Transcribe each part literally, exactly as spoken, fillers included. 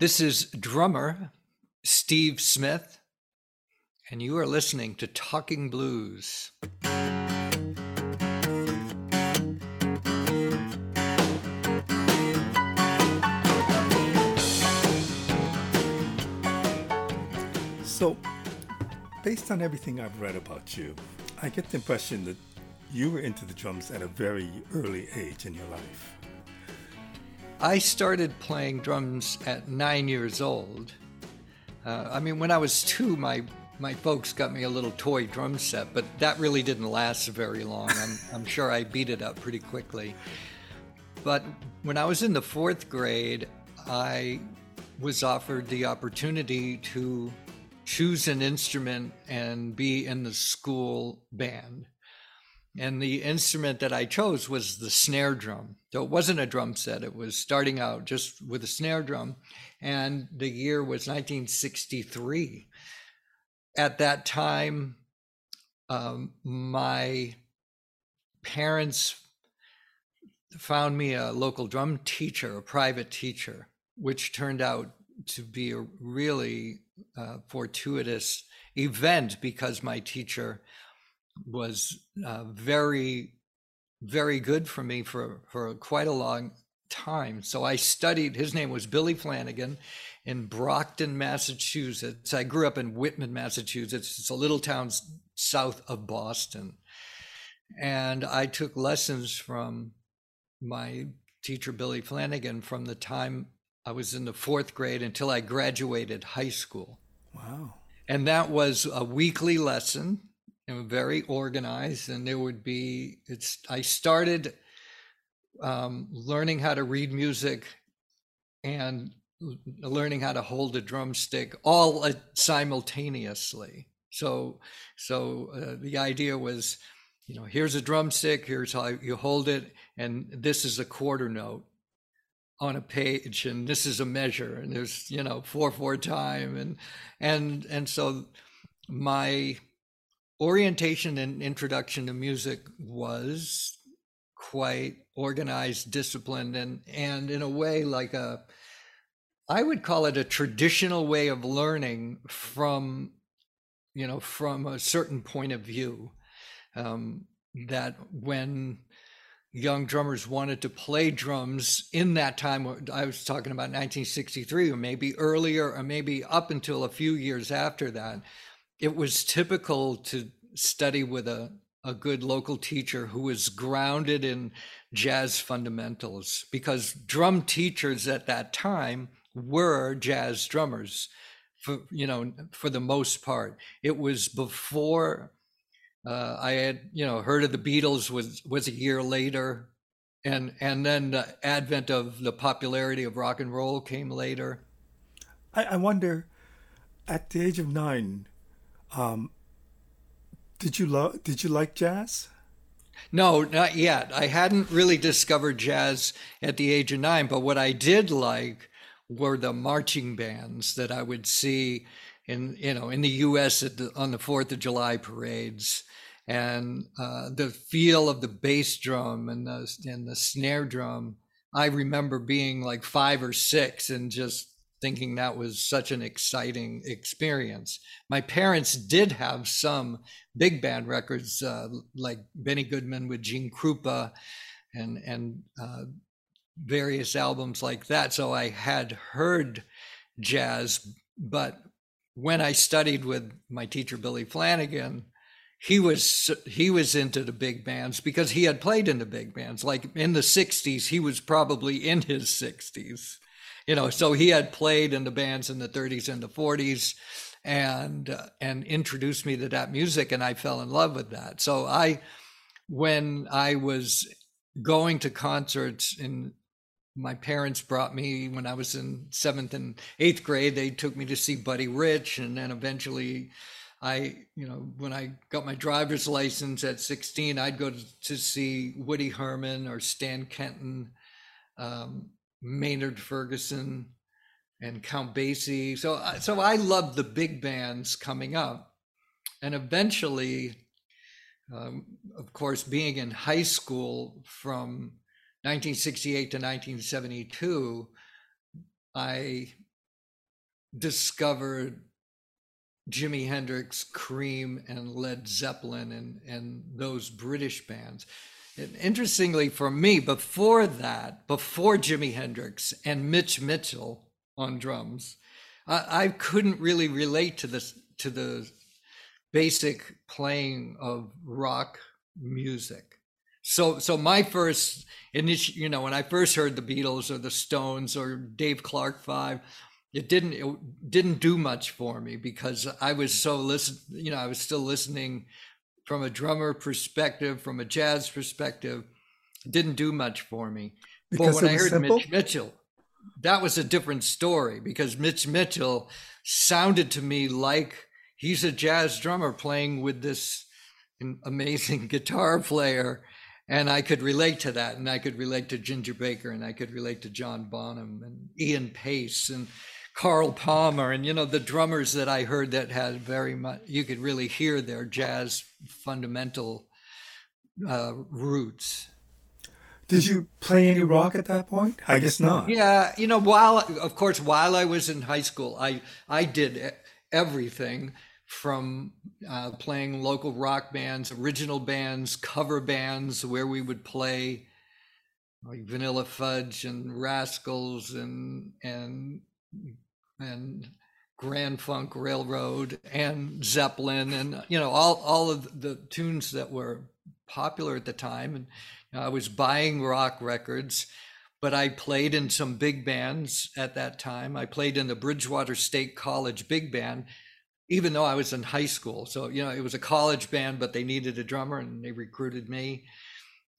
This is drummer Steve Smith, and you are listening to Talking Blues. So, based on everything I've read about you, I get the impression that you were into the drums at a very early age in your life. I started playing drums at nine years old. Uh, I mean, when I was two, my, my folks got me a little toy drum set, but that really didn't last very long. I'm, I'm sure I beat it up pretty quickly. But when I was in the fourth grade, I was offered the opportunity to choose an instrument and be in the school band. And the instrument that I chose was the snare drum. So it wasn't a drum set. It was starting out just with a snare drum. And the year was nineteen sixty-three. At that time, um, my parents found me a local drum teacher, a private teacher, which turned out to be a really uh, fortuitous event because my teacher was uh, very, very good for me for, for quite a long time. So I studied, his name was Billy Flanagan in Brockton, Massachusetts. I grew up in Whitman, Massachusetts. It's a little town south of Boston. And I took lessons from my teacher, Billy Flanagan, from the time I was in the fourth grade until I graduated high school. Wow. And that was a weekly lesson. Very organized, and there would be, it's, I started um, learning how to read music and learning how to hold a drumstick all simultaneously. So, so uh, the idea was, you know, here's a drumstick, here's how you hold it, and this is a quarter note on a page, and this is a measure, and there's, you know, four, four time. And, and, and so my orientation and introduction to music was quite organized, disciplined, and and in a way like a, I would call it a traditional way of learning from, you know, from a certain point of view. Um, that when young drummers wanted to play drums in that time, I was talking about nineteen sixty-three, or maybe earlier, or maybe up until a few years after that, it was typical to study with a, a good local teacher who was grounded in jazz fundamentals, because drum teachers at that time were jazz drummers, for, you know, for the most part. It was before uh, I had, you know, heard of the Beatles was was a year later, and and then the advent of the popularity of rock and roll came later. I, I wonder, at the age of nine. Um, did you love, did you like jazz? No, not yet. I hadn't really discovered jazz at the age of nine, but what I did like were the marching bands that I would see in, you know, in the U S at the, on the fourth of July parades, and, uh, the feel of the bass drum and the, and the snare drum. I remember being like five or six and just thinking that was such an exciting experience. My parents did have some big band records, uh, like Benny Goodman with Gene Krupa, and and uh, various albums like that. So I had heard jazz, but when I studied with my teacher Billy Flanagan, he was he was into the big bands because he had played in the big bands. Like in the sixties, he was probably in his sixties. You know, so he had played in the bands in the thirties and the forties, and uh, and introduced me to that music, and I fell in love with that. So I, when I was going to concerts, and my parents brought me when I was in seventh and eighth grade, they took me to see Buddy Rich, and then eventually, I, you know, when I got my driver's license at sixteen, I'd go to, to see Woody Herman or Stan Kenton, Um, Maynard Ferguson, and Count Basie. So, so I loved the big bands coming up. And eventually, um, of course, being in high school from nineteen sixty-eight to nineteen seventy-two, I discovered Jimi Hendrix, Cream, and Led Zeppelin, and, and those British bands. And interestingly for me, before that, before Jimi Hendrix and Mitch Mitchell on drums, I, I couldn't really relate to this, to the basic playing of rock music. So, so my first initial, you know, when I first heard the Beatles or the Stones or Dave Clark Five, it didn't, it didn't do much for me because I was so listen, you know, I was still listening from a drummer perspective, from a jazz perspective. It didn't do much for me. Because but when I heard simple? Mitch Mitchell, that was a different story, because Mitch Mitchell sounded to me like he's a jazz drummer playing with this amazing guitar player. And I could relate to that, and I could relate to Ginger Baker, and I could relate to John Bonham and Ian Pace and Carl Palmer, and you know, the drummers that I heard that had very much, you could really hear their jazz fundamental uh, roots. Did you play any rock at that point? I guess not. Yeah, you know, while, of course, while I was in high school, I, I did everything. From uh, playing local rock bands, original bands, cover bands, where we would play like Vanilla Fudge and Rascals and and and Grand Funk Railroad and Zeppelin, and you know, all all of the tunes that were popular at the time. And you know, I was buying rock records, but I played in some big bands at that time. I played in the Bridgewater State College Big Band, even though I was in high school. So, you know, it was a college band, but they needed a drummer and they recruited me.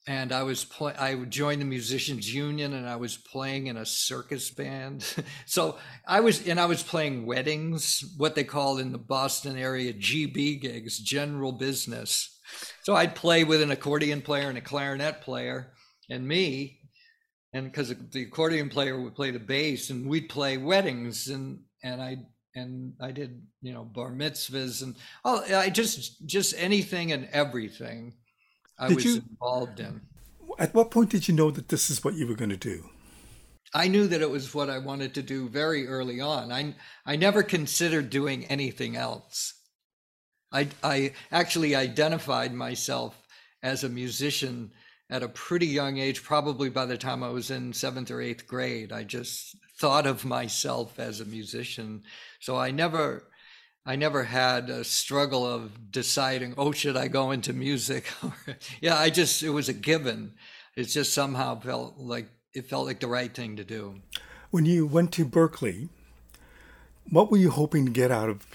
And I was play- I joined the Musicians Union, and I was playing in a circus band. So I was, and I was playing weddings, what they call in the Boston area, G B gigs, general business. So I'd play with an accordion player and a clarinet player and me. And cause the accordion player would play the bass, and we'd play weddings, and, and I'd, and I did, you know, bar mitzvahs and oh, I just just anything and everything I did was you, involved in. At what point did you know that this is what you were going to do? I knew that it was what I wanted to do very early on. I I never considered doing anything else. I I actually identified myself as a musician at a pretty young age, probably by the time I was in seventh or eighth grade. I just thought of myself as a musician. So I never, I never had a struggle of deciding, oh, should I go into music? Yeah, I just, it was a given. It just somehow felt like, it felt like the right thing to do. When you went to Berklee, what were you hoping to get out of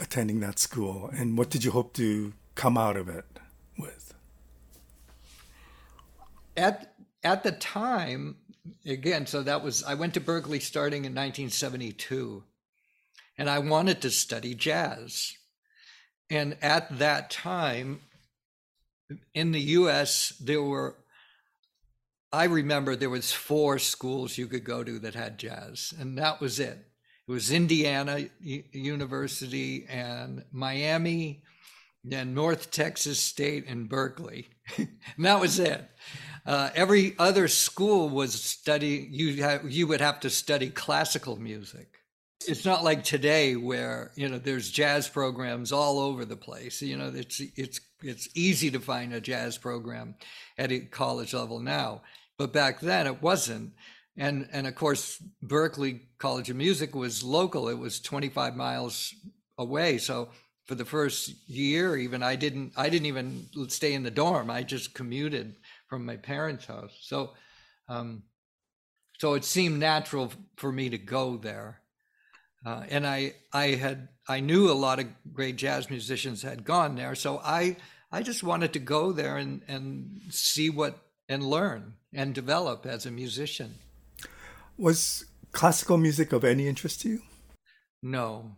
attending that school? And what did you hope to come out of it with? At, at the time, again, so that was, I went to Berklee starting in nineteen seventy-two, and I wanted to study jazz. And at that time in the U S, there were, I remember there was four schools you could go to that had jazz, and that was it. It was Indiana University and Miami and North Texas State and Berklee. And that was it. Uh, every other school was study, you, ha- you would have to study classical music. It's not like today where, you know, there's jazz programs all over the place. You know, it's, it's, it's easy to find a jazz program at a college level now, but back then it wasn't. And, and of course, Berklee College of Music was local. It was twenty-five miles away. So for the first year, even I didn't, I didn't even stay in the dorm. I just commuted from my parents' house. So, um, so it seemed natural for me to go there. Uh, and I, I had, I knew a lot of great jazz musicians had gone there. So I, I just wanted to go there and, and see what, and learn and develop as a musician. Was classical music of any interest to you? No.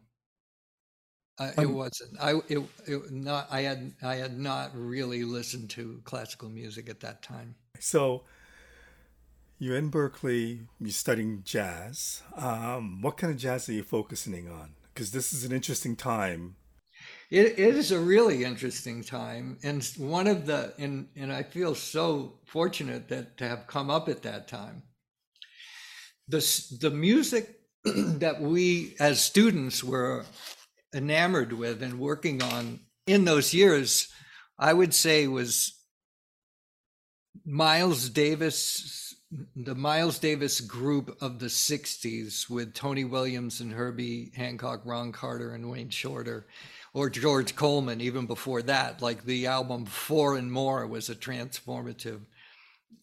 Uh, it wasn't. I it, it not. I had I had not really listened to classical music at that time. So, you're in Berklee. You're studying jazz. Um, what kind of jazz are you focusing on? Because this is an interesting time. It, it is a really interesting time, and one of the and and I feel so fortunate that to have come up at that time. The the music that we as students were enamored with and working on in those years, I would say, was Miles Davis, the Miles Davis group of the sixties with Tony Williams and Herbie Hancock, Ron Carter and Wayne Shorter, or George Coleman, even before that. Like the album Four and More was a transformative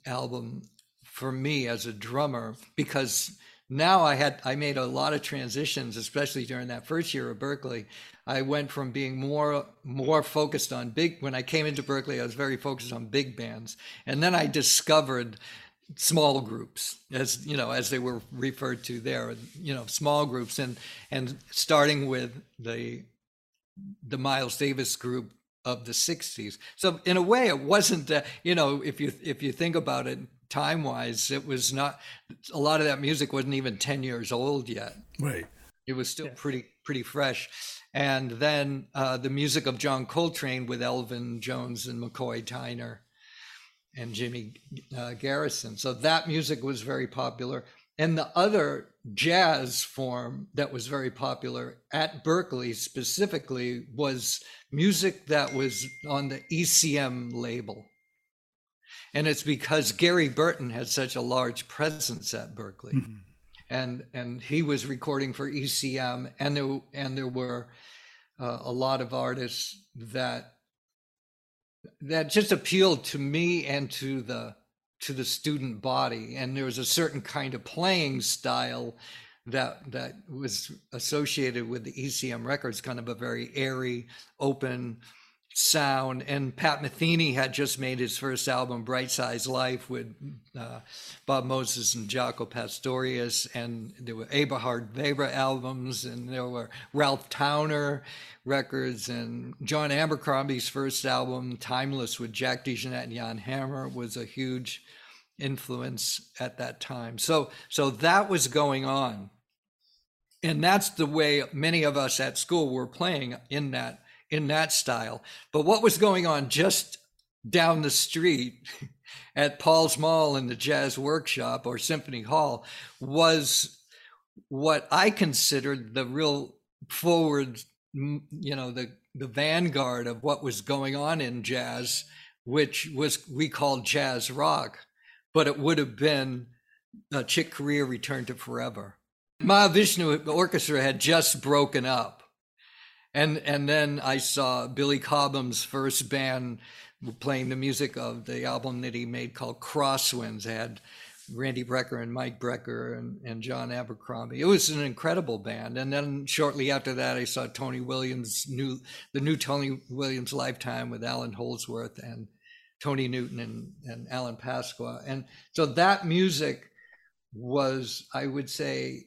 album for me as a drummer, because now I had, I made a lot of transitions, especially during that first year at Berklee. I went from being more, more focused on big, when I came into Berklee, I was very focused on big bands. And then I discovered small groups, as, you know, as they were referred to there, you know, small groups, and, and starting with the, the Miles Davis group of the sixties. So in a way it wasn't, uh, you know, if you, if you think about it, time wise, it was not, a lot of that music wasn't even ten years old yet. Right. It was still yeah. pretty, pretty fresh. And then uh, the music of John Coltrane with Elvin Jones and McCoy Tyner and Jimmy uh, Garrison. So that music was very popular. And the other jazz form that was very popular at Berklee specifically was music that was on the E C M label. And it's because Gary Burton had such a large presence at Berklee, mm-hmm. and and he was recording for E C M, and there and there were uh, a lot of artists that that just appealed to me and to the to the student body, and there was a certain kind of playing style that that was associated with the E C M records, kind of a very airy, open sound. And Pat Metheny had just made his first album, Bright Size Life, with uh, Bob Moses and Jaco Pastorius, and there were Eberhard Weber albums, and there were Ralph Towner records, and John Abercrombie's first album, Timeless, with Jack DeJohnette and Jan Hammer, was a huge influence at that time. So, so that was going on, and that's the way many of us at school were playing in that in that style. But what was going on just down the street at Paul's Mall in the Jazz Workshop or Symphony Hall was what I considered the real forward, you know, the, the vanguard of what was going on in jazz, which was, we called jazz rock, but it would have been uh, Chick Corea, Return to Forever. Mahavishnu Orchestra had just broken up. And and then I saw Billy Cobham's first band playing the music of the album that he made called Crosswinds. It had Randy Brecker and Mike Brecker and, and John Abercrombie. It was an incredible band. And then shortly after that, I saw Tony Williams, new the new Tony Williams Lifetime with Alan Holdsworth and Tony Newton and, and Alan Pasqua. And so that music was, I would say,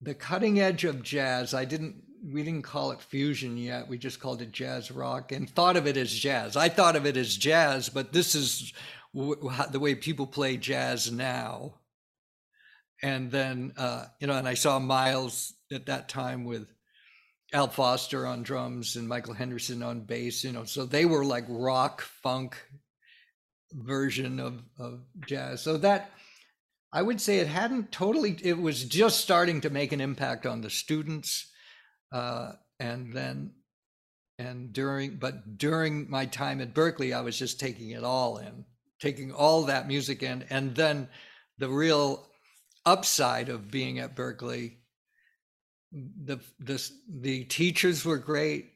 the cutting edge of jazz. I didn't We didn't call it fusion yet. We just called it jazz rock and thought of it as jazz. I thought of it as jazz, but this is w- the way people play jazz now. And then, uh, you know, and I saw Miles at that time with Al Foster on drums and Michael Henderson on bass, you know, so they were like rock funk version of, of jazz. So that, I would say it hadn't totally, it was just starting to make an impact on the students. Uh, and then, and during, but during my time at Berklee, I was just taking it all in, taking all that music in. And then the real upside of being at Berklee, the, the, the teachers were great.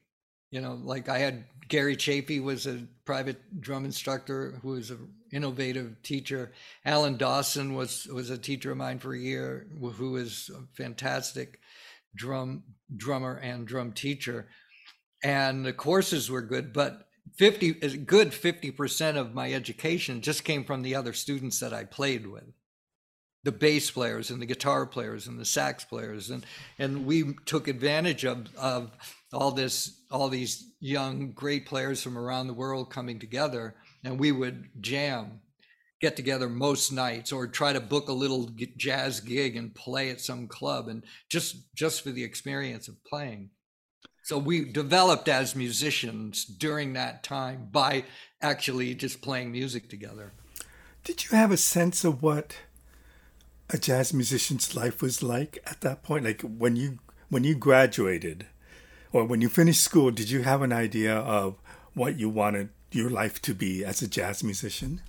You know, like I had Gary Chaffee was a private drum instructor who was an innovative teacher. Alan Dawson was, was a teacher of mine for a year, who was fantastic drum drummer and drum teacher, and the courses were good, but fifty a good fifty percent of my education just came from the other students that I played with, the bass players and the guitar players and the sax players, and and we took advantage of of all this all these young great players from around the world coming together, and we would jam, get together most nights, or try to book a little jazz gig and play at some club, and just just for the experience of playing. So we developed as musicians during that time by actually just playing music together. Did you have a sense of what a jazz musician's life was like at that point? Like when you when you graduated or when you finished school, did you have an idea of what you wanted your life to be as a jazz musician?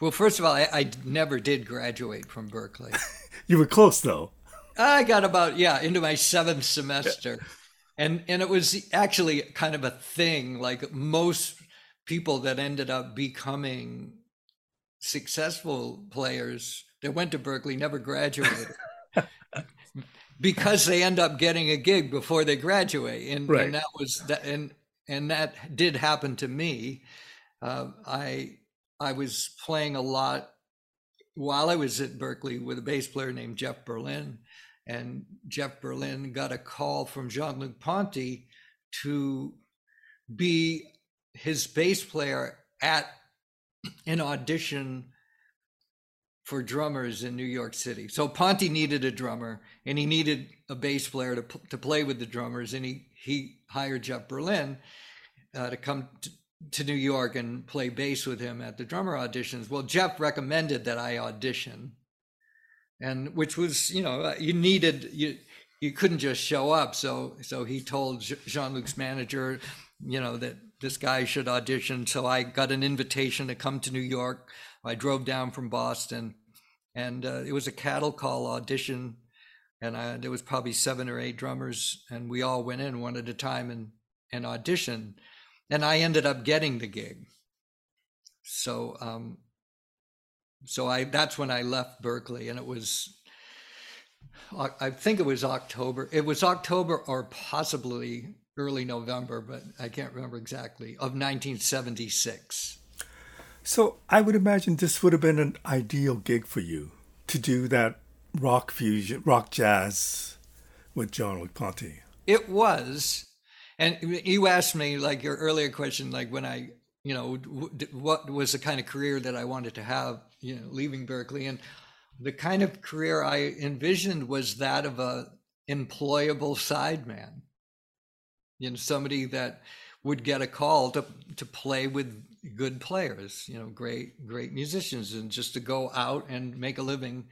Well, first of all, I, I never did graduate from Berklee. You were close, though. I got about, yeah, into my seventh semester. Yeah. And and it was actually kind of a thing, like most people that ended up becoming successful players that went to Berklee never graduated because they end up getting a gig before they graduate. And, right. and that was that, and and that did happen to me. Uh, I I was playing a lot while I was at Berklee with a bass player named Jeff Berlin. And Jeff Berlin got a call from Jean-Luc Ponty to be his bass player at an audition for drummers in New York City. So Ponty needed a drummer and he needed a bass player to to play with the drummers. And he, he hired Jeff Berlin uh, to come to, to New York and play bass with him at the drummer auditions. Well, Jeff recommended that I audition. And which was, you know, you needed, you you couldn't just show up. So so he told Jean-Luc's manager, you know, that this guy should audition. So I got an invitation to come to New York. I drove down from Boston and uh, it was a cattle call audition. And I, there was probably seven or eight drummers and we all went in one at a time and, and auditioned. And I ended up getting the gig. So, um, So I that's when I left Berklee, and it was, I think it was October. It was October or possibly early November, but I can't remember exactly, of nineteen seventy-six. So I would imagine this would have been an ideal gig for you to do that rock fusion, rock jazz with Jean-Luc Ponty. It was. And you asked me, like your earlier question, like when I, you know, what was the kind of career that I wanted to have, you know, leaving Berklee. And the kind of career I envisioned was that of a employable sideman, you know, somebody that would get a call to to play with good players, you know, great, great musicians, and just to go out and make a living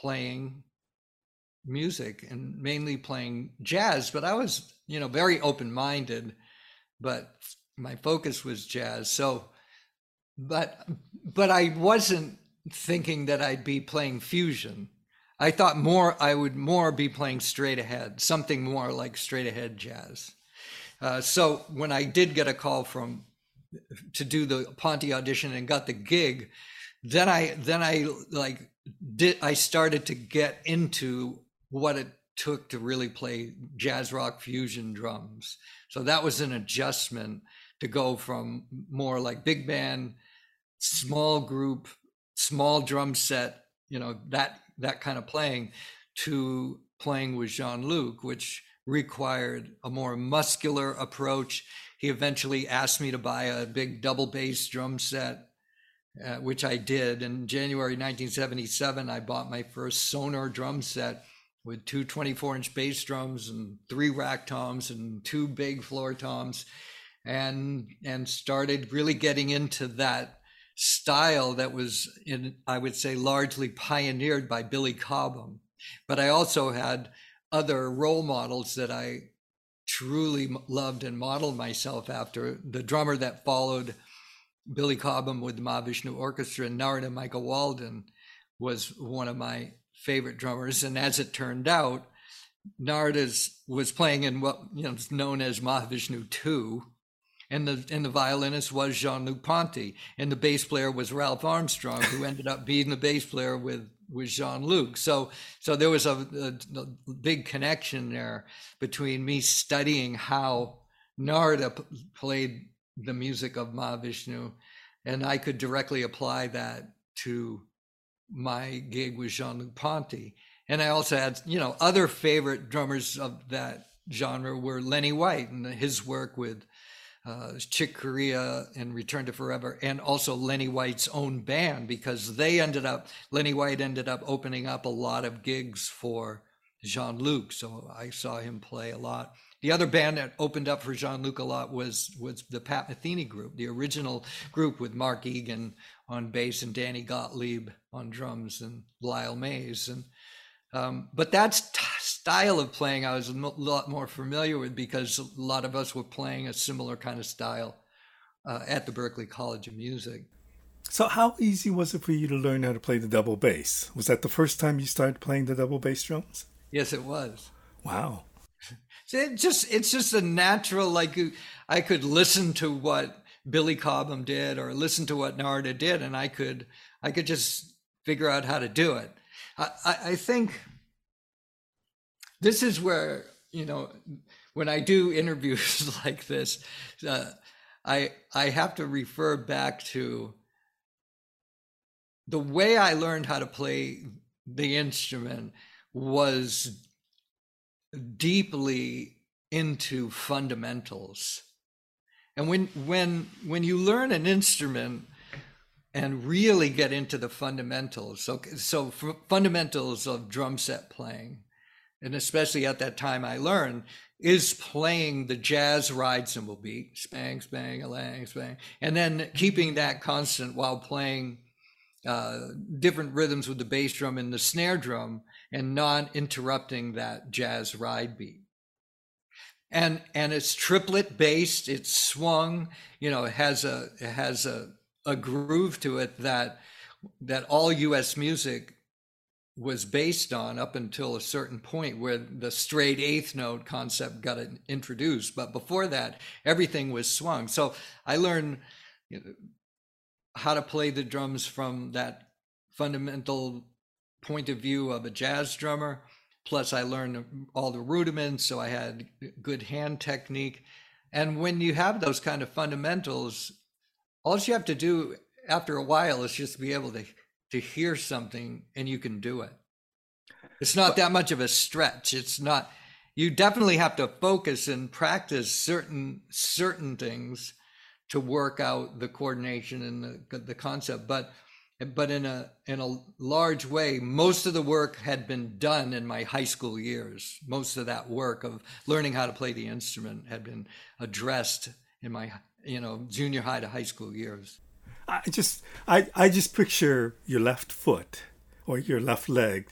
playing music and mainly playing jazz. But I was, you know, very open-minded, but my focus was jazz. So, but, but I wasn't thinking that I'd be playing fusion. I thought more, I would more be playing straight ahead, something more like straight ahead jazz. Uh, so when I did get a call from, to do the Ponty audition and got the gig, then I, then I like did, I started to get into what it took to really play jazz rock fusion drums. So that was an adjustment to go from more like big band, small group, small drum set, you know, that that kind of playing, to playing with Jean-Luc, which required a more muscular approach. He eventually asked me to buy a big double bass drum set, uh, which I did. In January nineteen seventy-seven, I bought my first Sonor drum set with two twenty-four inch bass drums and three rack toms and two big floor toms. And and started really getting into that style that was, in, I would say, largely pioneered by Billy Cobham. But I also had other role models that I truly loved and modeled myself after. The drummer that followed Billy Cobham with the Mahavishnu Orchestra, Narada Michael Walden, was one of my favorite drummers. And as it turned out, Narada was playing in what, you know, is known as Mahavishnu two. And the and the violinist was Jean-Luc Ponty, and the bass player was Ralph Armstrong, who ended up being the bass player with with Jean-Luc. So so there was a, a, a big connection there between me studying how Narada p- played the music of Mahavishnu, and I could directly apply that to my gig with Jean-Luc Ponty. And I also had, you know, other favorite drummers of that genre were Lenny White and his work with Uh, Chick Corea and Return to Forever, and also Lenny White's own band, because they ended up, Lenny White ended up opening up a lot of gigs for Jean-Luc. So I saw him play a lot. The other band that opened up for Jean-Luc a lot was was the Pat Metheny group, the original group with Mark Egan on bass and Danny Gottlieb on drums and Lyle Mays. And um, but that st- style of playing I was a m- lot more familiar with, because a lot of us were playing a similar kind of style uh, at the Berklee College of Music. So how easy was it for you to learn how to play the double bass? Was that the first time you started playing the double bass drums? Yes, it was. Wow. So it just, it's just a natural, like I could listen to what Billy Cobham did or listen to what Narda did, and I could I could just figure out how to do it. I, I, I think this is where, you know, when I do interviews like this, uh, I I have to refer back to the way I learned how to play the instrument was deeply into fundamentals. And when when when you learn an instrument and really get into the fundamentals, so, so fundamentals of drum set playing, and especially at that time I learned, is playing the jazz ride cymbal beat, spang, spang, alang, spang, and then keeping that constant while playing Uh, different rhythms with the bass drum and the snare drum, and not interrupting that jazz ride beat. And and it's triplet based. It's swung. You know, it has a it has a a groove to it that that all U S music was based on up until a certain point, where the straight eighth note concept got introduced. But before that, everything was swung. So I learned, you know, how to play the drums from that fundamental point of view of a jazz drummer. Plus I learned all the rudiments, so I had good hand technique. And when you have those kind of fundamentals, all you have to do after a while is just be able to, to hear something, and you can do it. It's not that much of a stretch. It's not, you definitely have to focus and practice certain, certain things to work out the coordination and the, the concept, but but in a in a large way, most of the work had been done in my high school years. Most of that work of learning how to play the instrument had been addressed in my, you know, junior high to high school years. I just I, I just picture your left foot or your left leg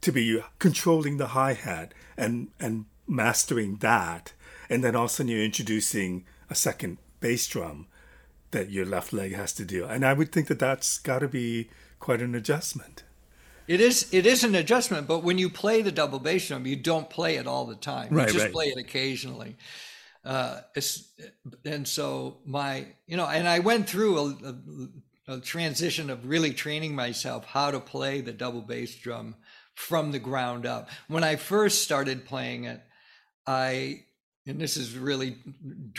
to be controlling the hi-hat and and mastering that, and then all of a sudden you're introducing a second bass drum that your left leg has to do, and I would think that that's got to be quite an adjustment. It is. It is an adjustment, but when you play the double bass drum, you don't play it all the time. Right, you just right. play it occasionally. Uh, it's, and so my, you know, and I went through a, a, a transition of really training myself how to play the double bass drum from the ground up. When I first started playing it, I. And this is really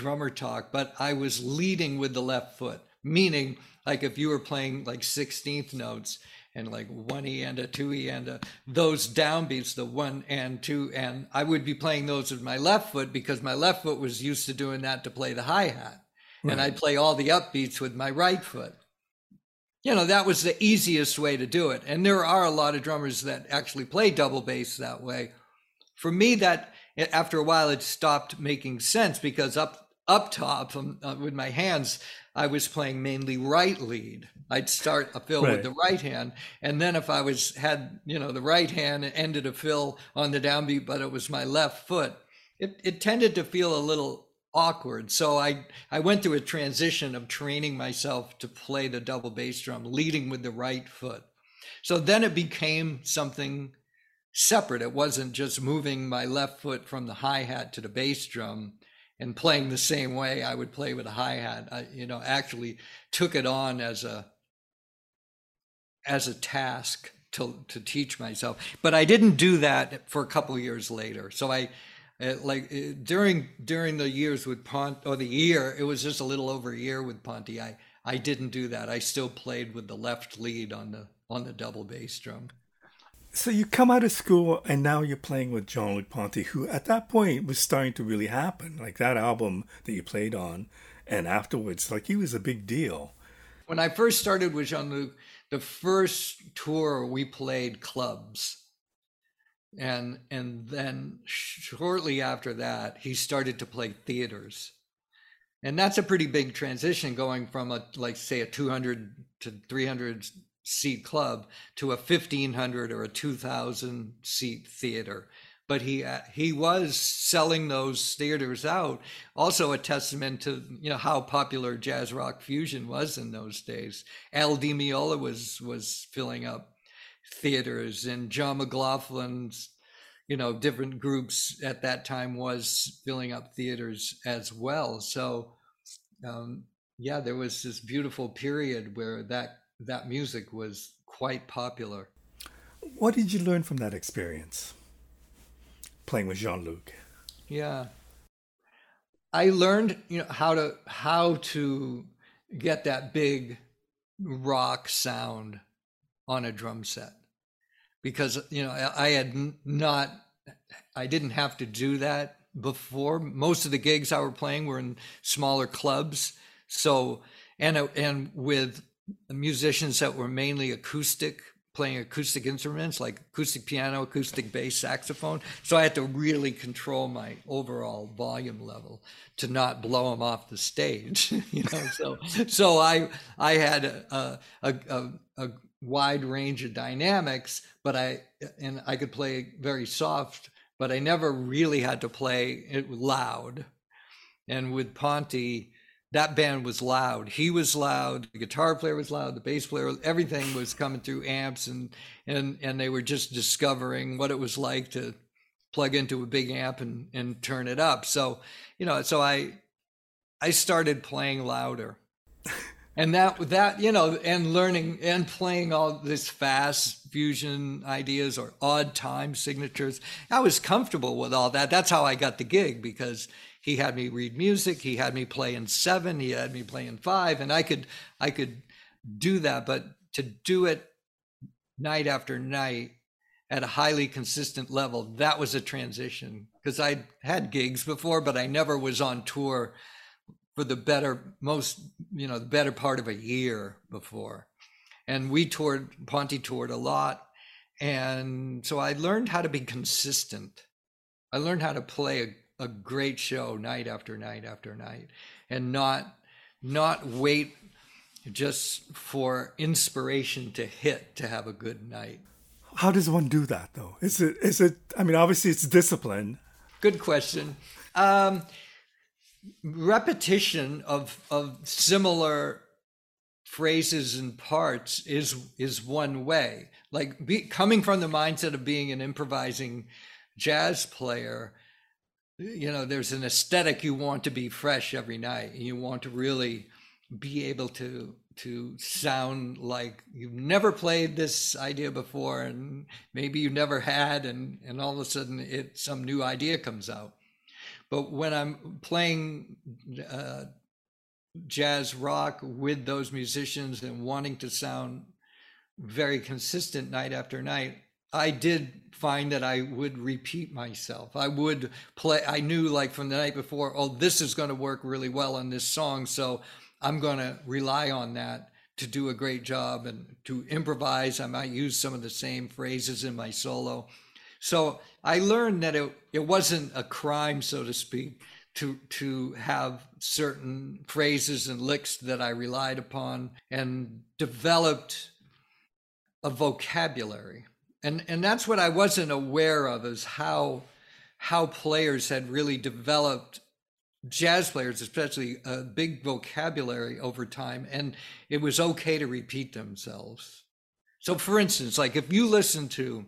drummer talk, but I was leading with the left foot, meaning like if you were playing like sixteenth notes and like one E and a two E and a, those downbeats, the one and two, and I would be playing those with my left foot because my left foot was used to doing that to play the hi-hat. Right. And I'd play all the upbeats with my right foot. You know, that was the easiest way to do it. And there are a lot of drummers that actually play double bass that way. For me, that... after a while, it stopped making sense because up up top um, uh, with my hands, I was playing mainly right lead. I'd start a fill right. with the right hand. And then if I was had, you know, the right hand ended a fill on the downbeat, but it was my left foot, it, it tended to feel a little awkward. So I, I went through a transition of training myself to play the double bass drum, leading with the right foot. So then it became something separate. It wasn't just moving my left foot from the hi-hat to the bass drum and playing the same way I would play with a hi-hat. I, you know, actually took it on as a as a task to to teach myself. But I didn't do that for a couple of years later. So I like during during the years with Pont or the year, it was just a little over a year with Ponte. I I didn't do that. I still played with the left lead on the on the double bass drum. So you come out of school and now you're playing with Jean-Luc Ponty, who at that point was starting to really happen, like that album that you played on and afterwards, like he was a big deal. When I first started with Jean-Luc, the first tour we played clubs. And and then shortly after that, he started to play theaters. And that's a pretty big transition, going from a, like, say, a two hundred to three hundred seat club to a fifteen hundred or a two thousand seat theater. But he uh, he was selling those theaters out. Also a testament to, you know, how popular jazz rock fusion was in those days. Al Di Meola was was filling up theaters, and John McLaughlin's, you know, different groups at that time was filling up theaters as well. So um, yeah, there was this beautiful period where that that music was quite popular. What did you learn from that experience? Playing with Jean-Luc. Yeah. I learned, you know, how to how to get that big rock sound on a drum set, because, you know, I, I had not I didn't have to do that before. Most of the gigs I were playing were in smaller clubs, so and and with musicians that were mainly acoustic, playing acoustic instruments like acoustic piano, acoustic bass, saxophone. So I had to really control my overall volume level to not blow them off the stage. You know, so so I I had a a, a a wide range of dynamics, but I and I could play very soft, but I never really had to play it loud. And with Ponty, that band was loud. He was loud. The guitar player was loud. The bass player, everything was coming through amps, and and and they were just discovering what it was like to plug into a big amp and and turn it up. So, you know, so I I started playing louder, and that that you know, and learning and playing all this fast fusion ideas or odd time signatures. I was comfortable with all that. That's how I got the gig, because he had me read music, he had me play in seven, he had me play in five, and I could I could do that, but to do it night after night at a highly consistent level, that was a transition, because I had gigs before, but I never was on tour for the better most, you know, the better part of a year before. And we toured, Ponty toured a lot, and so I learned how to be consistent. I learned how to play a a great show night after night after night, and not not wait just for inspiration to hit to have a good night. How does one do that, though? Is it is it I mean, obviously it's discipline. Good question. Um, repetition of of similar phrases and parts is is one way. Like be, coming from the mindset of being an improvising jazz player, you know, there's an aesthetic. You want to be fresh every night, and you want to really be able to to sound like you've never played this idea before, and maybe you never had, and and all of a sudden it some new idea comes out. But when I'm playing uh, jazz rock with those musicians and wanting to sound very consistent night after night, I did find that I would repeat myself. I would play, I knew like from the night before, oh, this is going to work really well on this song, so I'm going to rely on that to do a great job. And to improvise, I might use some of the same phrases in my solo. So I learned that it, it wasn't a crime, so to speak, to to have certain phrases and licks that I relied upon, and developed a vocabulary. And and that's what I wasn't aware of, is how how players had really developed, jazz players especially, a big vocabulary over time, and it was okay to repeat themselves. So for instance, like if you listen to,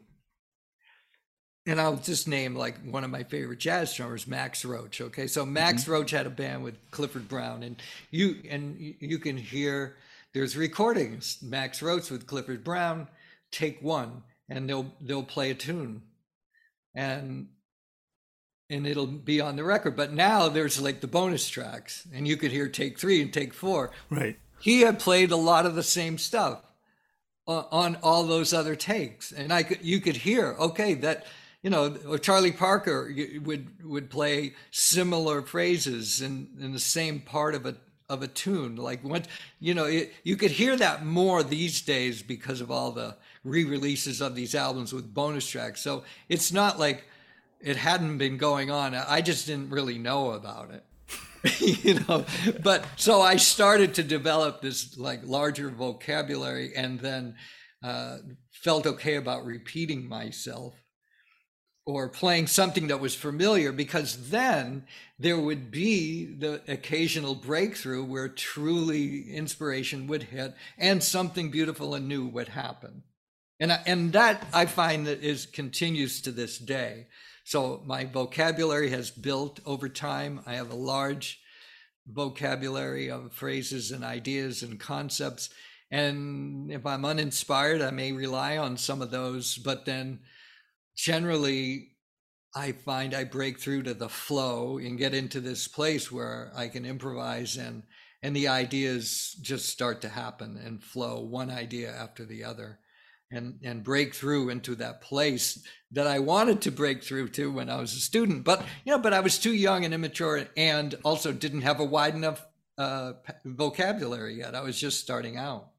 and I'll just name like one of my favorite jazz drummers, Max Roach. Okay, so Max mm-hmm. Roach had a band with Clifford Brown, and you and you can hear there's recordings, Max Roach with Clifford Brown, take one. And they'll they'll play a tune, and and it'll be on the record. But now there's like the bonus tracks, and you could hear take three and take four. Right. He had played a lot of the same stuff on, on all those other takes, and I could you could hear okay that you know or Charlie Parker would would play similar phrases in, in the same part of a of a tune. Like once you know it, you could hear that more these days because of all the re-releases of these albums with bonus tracks. So it's not like it hadn't been going on. I just didn't really know about it. You know, but so I started to develop this like larger vocabulary, and then uh, felt okay about repeating myself or playing something that was familiar, because then there would be the occasional breakthrough where truly inspiration would hit and something beautiful and new would happen. And I, and that I find that is continues to this day. So my vocabulary has built over time. I have a large vocabulary of phrases and ideas and concepts. And if I'm uninspired, I may rely on some of those, but then generally I find I break through to the flow and get into this place where I can improvise, and, and the ideas just start to happen and flow one idea after the other. And, and break through into that place that I wanted to break through to when I was a student. But, you know, but I was too young and immature, and also didn't have a wide enough uh, vocabulary yet. I was just starting out.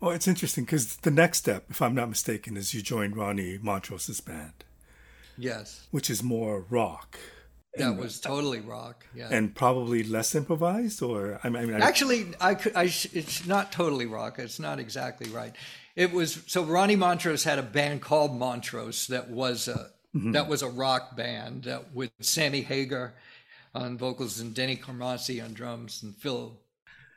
Well, it's interesting because the next step, if I'm not mistaken, is you joined Ronnie Montrose's band. Yes. Which is more rock. That was totally rock, yeah. And probably less improvised, or I mean, I... actually, I could. I it's not totally rock. It's not exactly right. It was so Ronnie Montrose had a band called Montrose that was a mm-hmm. that was a rock band that with Sammy Hagar on vocals and Denny Carmassi on drums and Phil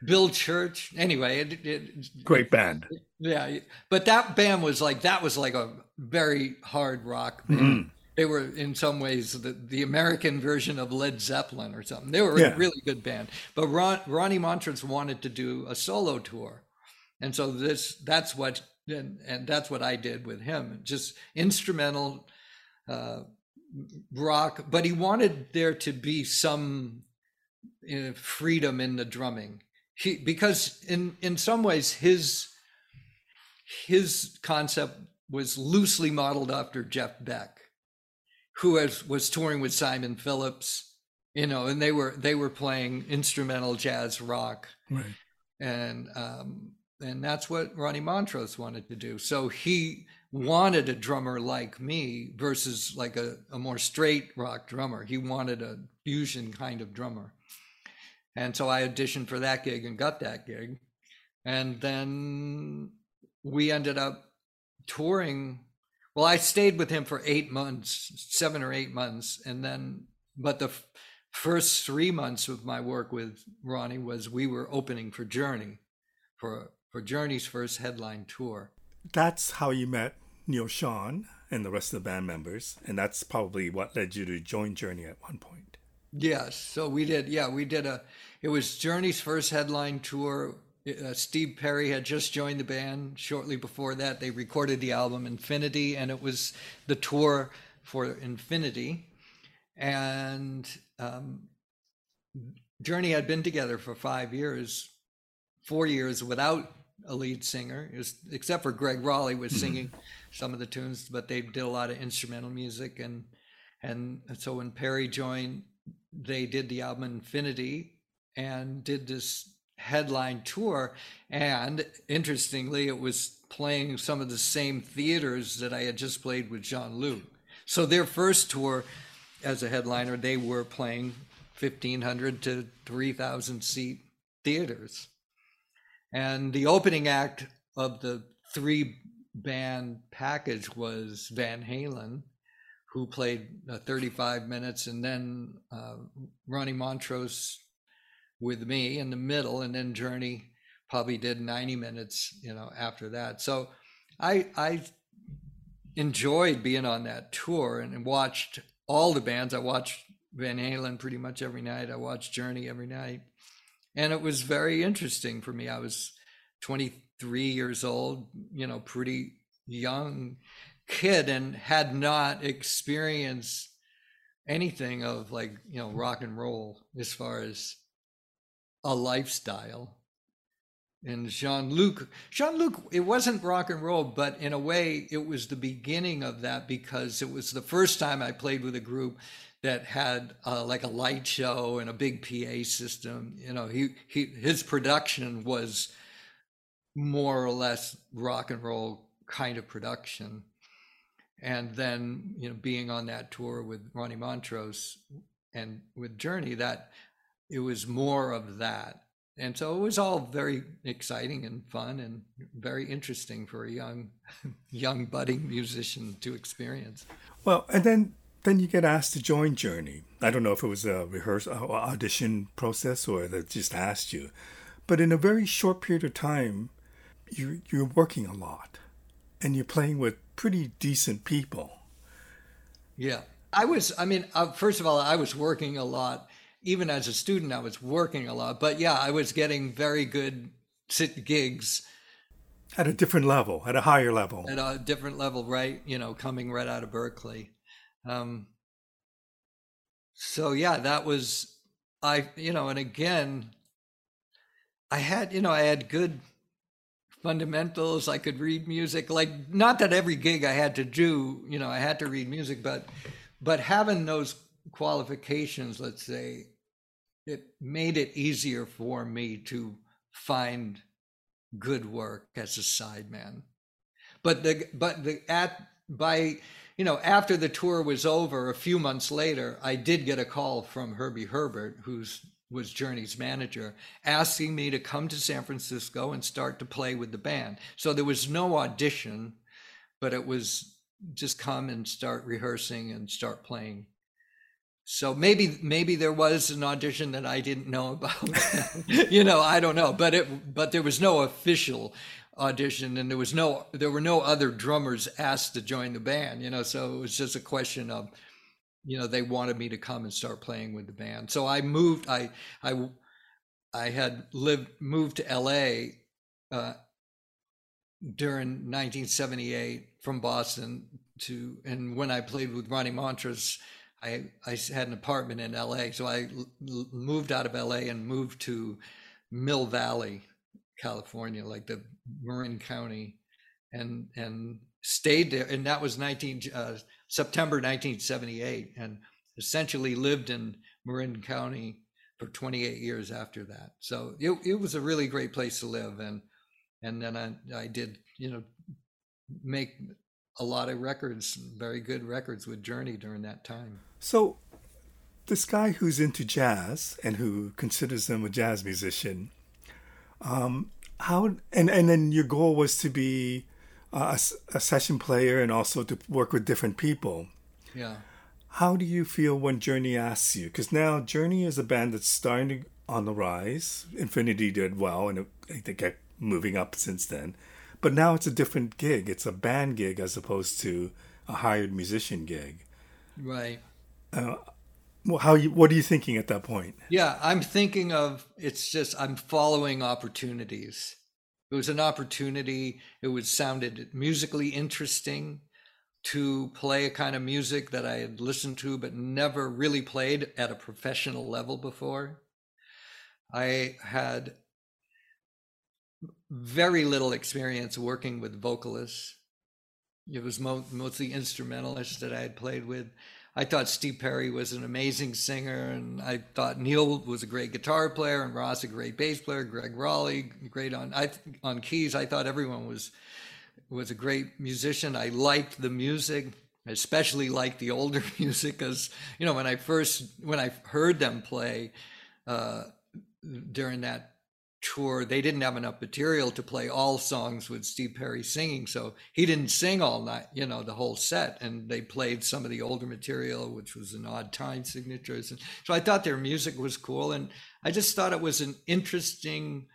Bill Church. Anyway, it, it, great band. It, yeah, but that band was like that was like a very hard rock band. Mm-hmm. They were in some ways the, the American version of Led Zeppelin or something. They were yeah. a really good band. But Ron, Ronnie Montrose wanted to do a solo tour. And so this that's what and, and that's what I did with him. Just instrumental uh, rock. But he wanted there to be some you know, freedom in the drumming. He, because in, in some ways his his concept was loosely modeled after Jeff Beck, who was, was touring with Simon Phillips, you know, and they were they were playing instrumental jazz rock, right. and um, and that's what Ronnie Montrose wanted to do. So he wanted a drummer like me versus like a, a more straight rock drummer. He wanted a fusion kind of drummer, and so I auditioned for that gig and got that gig, and then we ended up touring. Well, I stayed with him for eight months, seven or eight months. And then, but the f- first three months of my work with Ronnie was we were opening for Journey, for, for Journey's first headline tour. That's how you met Neil Sean and the rest of the band members. And that's probably what led you to join Journey at one point. Yes. So we did. Yeah, we did a, it was Journey's first headline tour. Uh, Steve Perry had just joined the band. Shortly before that, they recorded the album Infinity, and it was the tour for Infinity. And um, Journey had been together for five years, four years without a lead singer, was, except for Greg Raleigh was singing some of the tunes, but they did a lot of instrumental music. And, and so when Perry joined, they did the album Infinity and did this headline tour, and interestingly it was playing some of the same theaters that I had just played with Jean-Luc. So their first tour as a headliner, they were playing fifteen hundred to three thousand seat theaters, and the opening act of the three band package was Van Halen, who played uh, thirty-five minutes, and then uh, Ronnie Montrose with me in the middle, and then Journey probably did ninety minutes, you know, after that. So I I enjoyed being on that tour and watched all the bands. I watched Van Halen pretty much every night. I watched Journey every night. And it was very interesting for me. I was twenty-three years old, you know, pretty young kid, and had not experienced anything of like, you know, rock and roll as far as a lifestyle. And Jean-Luc, Jean-Luc, it wasn't rock and roll, but in a way it was the beginning of that, because it was the first time I played with a group that had uh, like a light show and a big P A system. You know, he, he his production was more or less rock and roll kind of production. And then, you know, being on that tour with Ronnie Montrose and with Journey, that it was more of that. And so it was all very exciting and fun and very interesting for a young, young budding musician to experience. Well, and then then you get asked to join Journey. I don't know if it was a rehearsal or audition process or they just asked you, but in a very short period of time, you you're working a lot, and you're playing with pretty decent people. Yeah, I was. I mean, uh, first of all, I was working a lot. Even as a student, I was working a lot, but yeah, I was getting very good sit gigs. At a different level, at a higher level. At a different level, right, you know, coming right out of Berklee. Um, so yeah, that was, I, you know, and again, I had, you know, I had good fundamentals. I could read music, like not that every gig I had to do, you know, I had to read music, but, but having those qualifications, let's say, it made it easier for me to find good work as a sideman. But the but the at by you know after the tour was over, a few months later, I did get a call from Herbie Herbert, who's was Journey's manager, asking me to come to San Francisco and start to play with the band. So there was no audition, but it was just come and start rehearsing and start playing. So maybe maybe there was an audition that I didn't know about. you know, I don't know, but it but there was no official audition, and there was no there were no other drummers asked to join the band, you know, so it was just a question of, you know, they wanted me to come and start playing with the band. So I moved I I I had lived moved to L A uh, during nineteen seventy-eight from Boston to and when I played with Ronnie Montrose, I, I had an apartment in L A, so I l- moved out of L A and moved to Mill Valley, California, like the Marin County, and and stayed there. And that was nineteen uh, September nineteen seventy-eight, and essentially lived in Marin County for twenty-eight years after that. So it it was a really great place to live, and and then I I did you know make a lot of records, very good records with Journey during that time. So this guy who's into jazz and who considers him a jazz musician, um, how and, and then your goal was to be a, a session player and also to work with different people. Yeah. How do you feel when Journey asks you? Because now Journey is a band that's starting on the rise. Infinity did well, and it, they kept moving up since then. But now it's a different gig. It's a band gig as opposed to a hired musician gig. Right. Uh, well, how you, what are you thinking at that point? Yeah, I'm thinking of, it's just, I'm following opportunities. It was an opportunity. It was sounded musically interesting to play a kind of music that I had listened to, but never really played at a professional level before. I had very little experience working with vocalists. It was mo- mostly instrumentalists that I had played with. I thought Steve Perry was an amazing singer, and I thought Neil was a great guitar player, and Ross a great bass player, Greg Raleigh great on I on keys. I thought everyone was was a great musician. I liked the music, I especially liked the older music, because you know when I first when I heard them play uh, during that tour, they didn't have enough material to play all songs with Steve Perry singing, so he didn't sing all night, you know, the whole set, and they played some of the older material, which was an odd time signatures. And so I thought their music was cool, and I just thought it was an interesting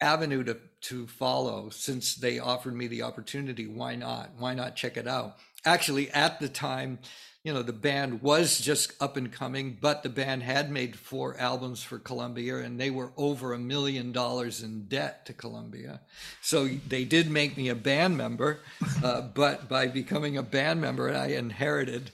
avenue to to follow. Since they offered me the opportunity, why not? Why not check it out? Actually, at the time, you know, the band was just up and coming, but the band had made four albums for Columbia, and they were over a million dollars in debt to Columbia. So they did make me a band member, uh, but by becoming a band member, I inherited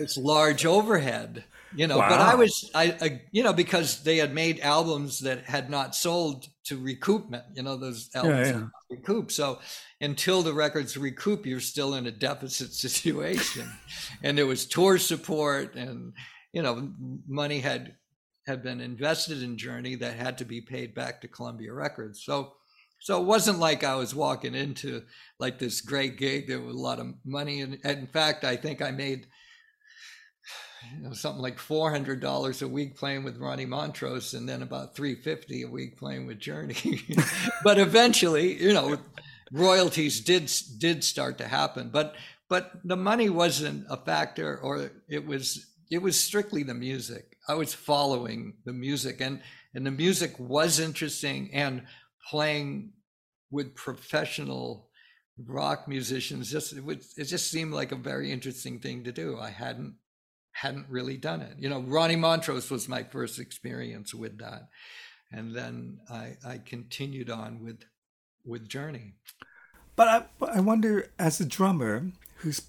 this large overhead, you know, wow. But I was, I, I, you know, because they had made albums that had not sold to recoupment, you know, those albums yeah, yeah. Not recoup. So until the records recoup, you're still in a deficit situation. And there was tour support, and, you know, money had, had been invested in Journey that had to be paid back to Columbia Records. So So it wasn't like I was walking into like this great gig. There was a lot of money. And in fact, I think I made you know, something like four hundred dollars a week playing with Ronnie Montrose, and then about three hundred fifty dollars a week playing with Journey. But eventually, you know, royalties did did start to happen. But but the money wasn't a factor, or it was it was strictly the music. I was following the music, and and the music was interesting, and playing with professional rock musicians, just it, would, it just seemed like a very interesting thing to do. I hadn't hadn't really done it. You know, Ronnie Montrose was my first experience with that. And then I, I continued on with with Journey. But I, I wonder, as a drummer who's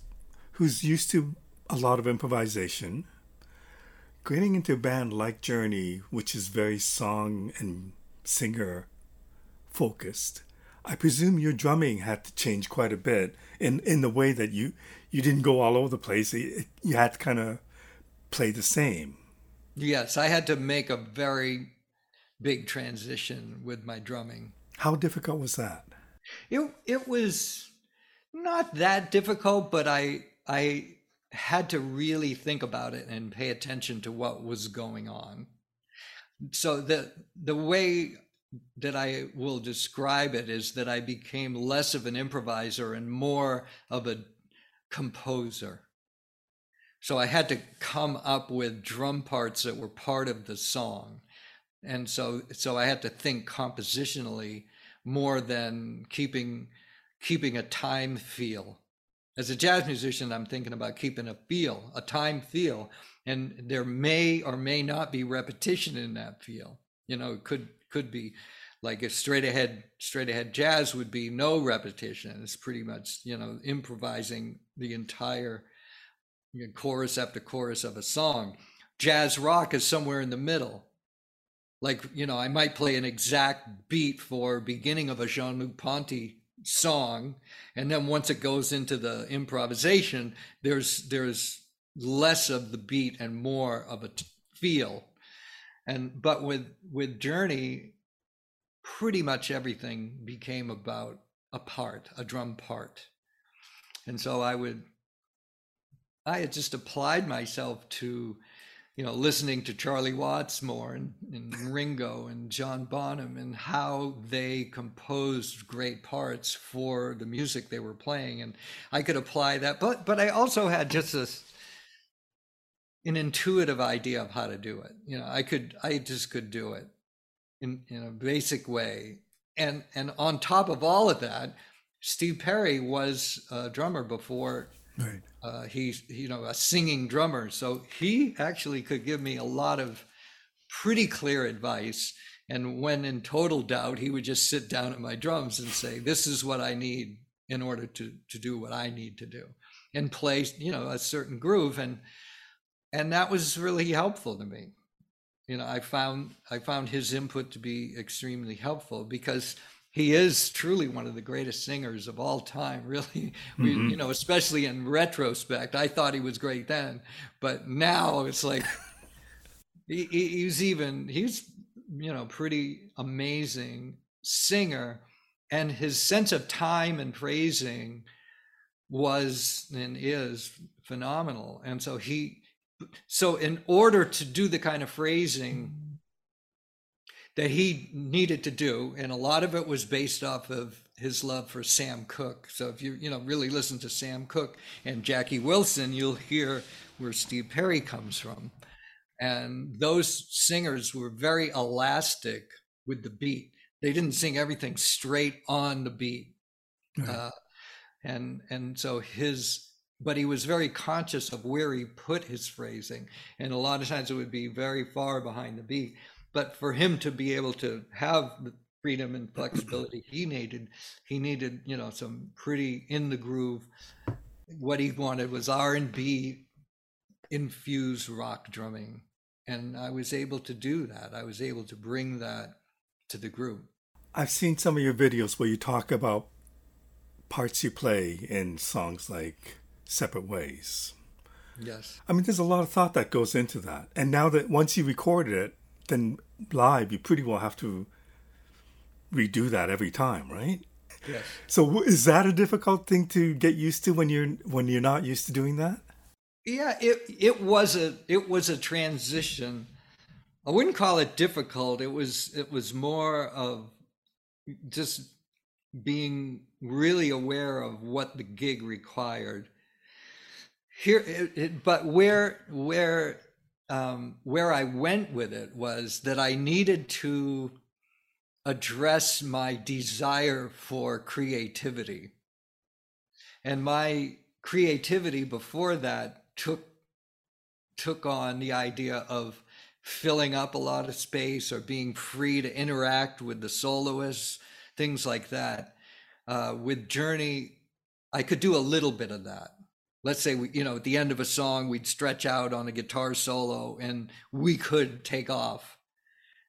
who's used to a lot of improvisation, getting into a band like Journey, which is very song and singer focused, I presume your drumming had to change quite a bit in, in the way that you, you didn't go all over the place. It, you had to kind of play the same. Yes, I had to make a very big transition with my drumming. How difficult was that? It it was not that difficult, but I I had to really think about it and pay attention to what was going on. So the the way that I will describe it is that I became less of an improviser and more of a composer. So I had to come up with drum parts that were part of the song. And so so I had to think compositionally more than keeping keeping a time feel. As a jazz musician, I'm thinking about keeping a feel, a time feel, and there may or may not be repetition in that feel. You know, it could could be like a straight ahead straight ahead jazz would be no repetition. It's pretty much, you know, improvising the entire, you know, chorus after chorus of a song. Jazz rock is somewhere in the middle. Like, you know, I might play an exact beat for beginning of a Jean-Luc Ponty song, and then once it goes into the improvisation, there's there's less of the beat and more of a t- feel. And but with with Journey, pretty much everything became about a part, a drum part. And so I would, I had just applied myself to, you know, listening to Charlie Watts more and, and Ringo and John Bonham and how they composed great parts for the music they were playing. And I could apply that, but but I also had just this an intuitive idea of how to do it. You know, I could I just could do it in, in a basic way. And and on top of all of that, Steve Perry was a drummer before. Right. Uh, he's, you know, a singing drummer. So he actually could give me a lot of pretty clear advice. And when in total doubt, he would just sit down at my drums and say, this is what I need in order to, to do what I need to do, and play, you know, a certain groove. And, and that was really helpful to me. You know, I found, I found his input to be extremely helpful, because he is truly one of the greatest singers of all time, really. We, mm-hmm. You know, especially in retrospect, I thought he was great then, but now it's like he, he's even, he's, you know, pretty amazing singer, and his sense of time and phrasing was and is phenomenal. And so he, so in order to do the kind of phrasing that he needed to do, and a lot of it was based off of his love for Sam Cooke. So if you you know really listen to Sam Cooke and Jackie Wilson, you'll hear where Steve Perry comes from. And those singers were very elastic with the beat. They didn't sing everything straight on the beat. Mm-hmm. Uh, and and so his, but he was very conscious of where he put his phrasing. And a lot of times it would be very far behind the beat. But for him to be able to have the freedom and flexibility he needed, he needed, you know, some pretty in the groove. What he wanted was R and B infused rock drumming. And I was able to do that. I was able to bring that to the group. I've seen some of your videos where you talk about parts you play in songs like Separate Ways. Yes. I mean, there's a lot of thought that goes into that. And now that once you recorded it, then live, you pretty well have to redo that every time, right? Yes. So is that a difficult thing to get used to when you're when you're not used to doing that? Yeah, it it was a it was a transition. I wouldn't call it difficult. It was it was more of just being really aware of what the gig required. Here, it, it, but where where um, where I went with it was that I needed to address my desire for creativity. And my creativity before that took took on the idea of filling up a lot of space or being free to interact with the soloists, things like that. Uh, with Journey, I could do a little bit of that. Let's say, we, you know, at the end of a song, we'd stretch out on a guitar solo and we could take off.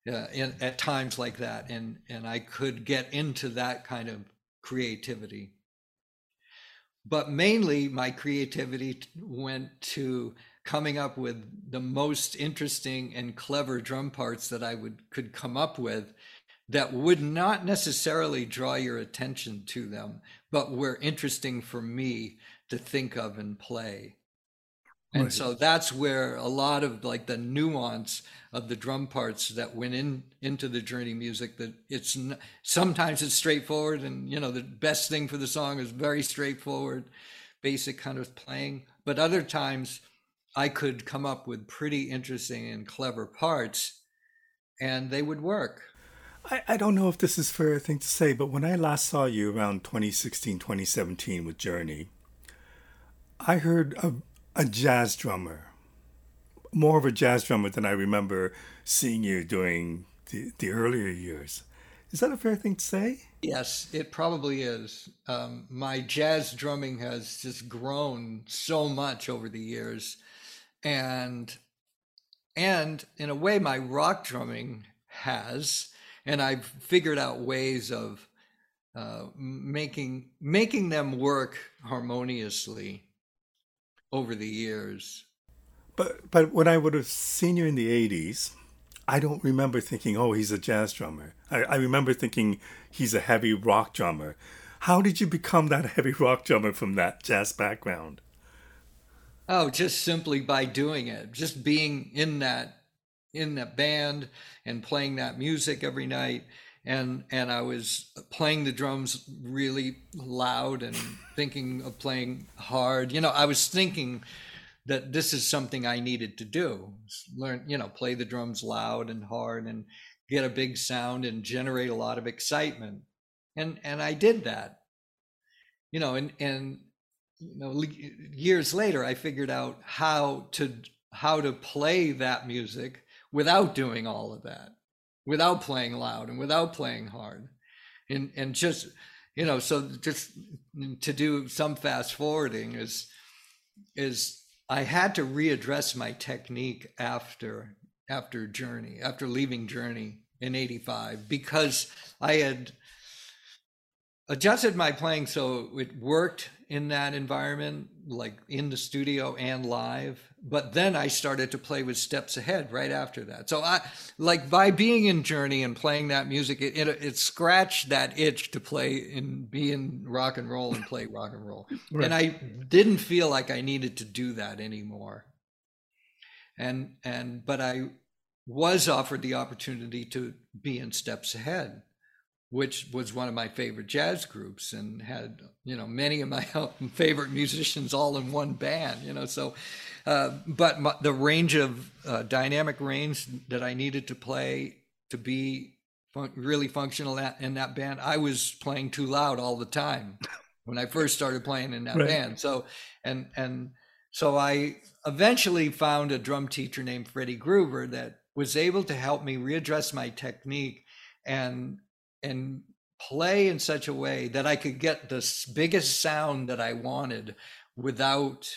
Yeah, and at times like that, and and I could get into that kind of creativity. But mainly my creativity went to coming up with the most interesting and clever drum parts that I would could come up with that would not necessarily draw your attention to them, but were interesting for me to think of and play. And right. So that's where a lot of like the nuance of the drum parts that went in into the Journey music, that it's n- sometimes it's straightforward, and you know the best thing for the song is very straightforward, basic kind of playing. But other times I could come up with pretty interesting and clever parts and they would work. I, I don't know if this is a fair thing to say, but when I last saw you around twenty sixteen, twenty seventeen with Journey, I heard a A jazz drummer, more of a jazz drummer than I remember seeing you doing the, the earlier years. Is that a fair thing to say? Yes, it probably is. Um, my jazz drumming has just grown so much over the years, and and in a way, my rock drumming has, and I've figured out ways of uh, making making them work harmoniously over the years. But but when I would have seen you in the eighties, I don't remember thinking, oh, he's a jazz drummer. I, I remember thinking he's a heavy rock drummer. How did you become that heavy rock drummer from that jazz background? Oh, just simply by doing it. Just being in that in that band and playing that music every night. And and I was playing the drums really loud and thinking of playing hard. You know, I was thinking that this is something I needed to do. Learn, you know, play the drums loud and hard and get a big sound and generate a lot of excitement. And and I did that. You know, and and you know, years later I figured out how to how to play that music without doing all of that, without playing loud and without playing hard. And and just, you know, so just to do some fast forwarding is, is I had to readdress my technique after, after Journey, after leaving Journey in eighty-five, because I had adjusted my playing so it worked in that environment, like in the studio and live. But then I started to play with steps ahead right after that. So I, like by being in Journey and playing that music, it, it, it scratched that itch to play and be in rock and roll and play rock and roll. Right. And I didn't feel like I needed to do that anymore. And, and, but I was offered the opportunity to be in Steps Ahead, which was one of my favorite jazz groups and had, you know, many of my favorite musicians all in one band, you know, so, uh, but my, the range of uh, dynamic range that I needed to play to be fun- really functional at, in that band, I was playing too loud all the time when I first started playing in that right. band. So, and, and so I eventually found a drum teacher named Freddie Gruber that was able to help me readdress my technique and, and play in such a way that I could get the biggest sound that I wanted without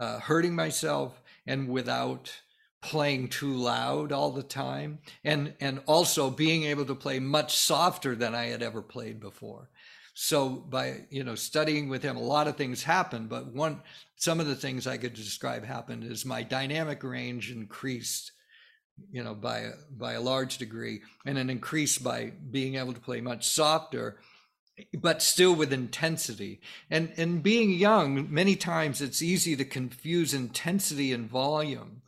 uh, hurting myself and without playing too loud all the time. And, and also being able to play much softer than I had ever played before. So by, you know, studying with him, a lot of things happened, but one, some of the things I could describe happened is my dynamic range increased you know, by a, by a large degree, and an increase by being able to play much softer, but still with intensity. And and being young, many times it's easy to confuse intensity and volume,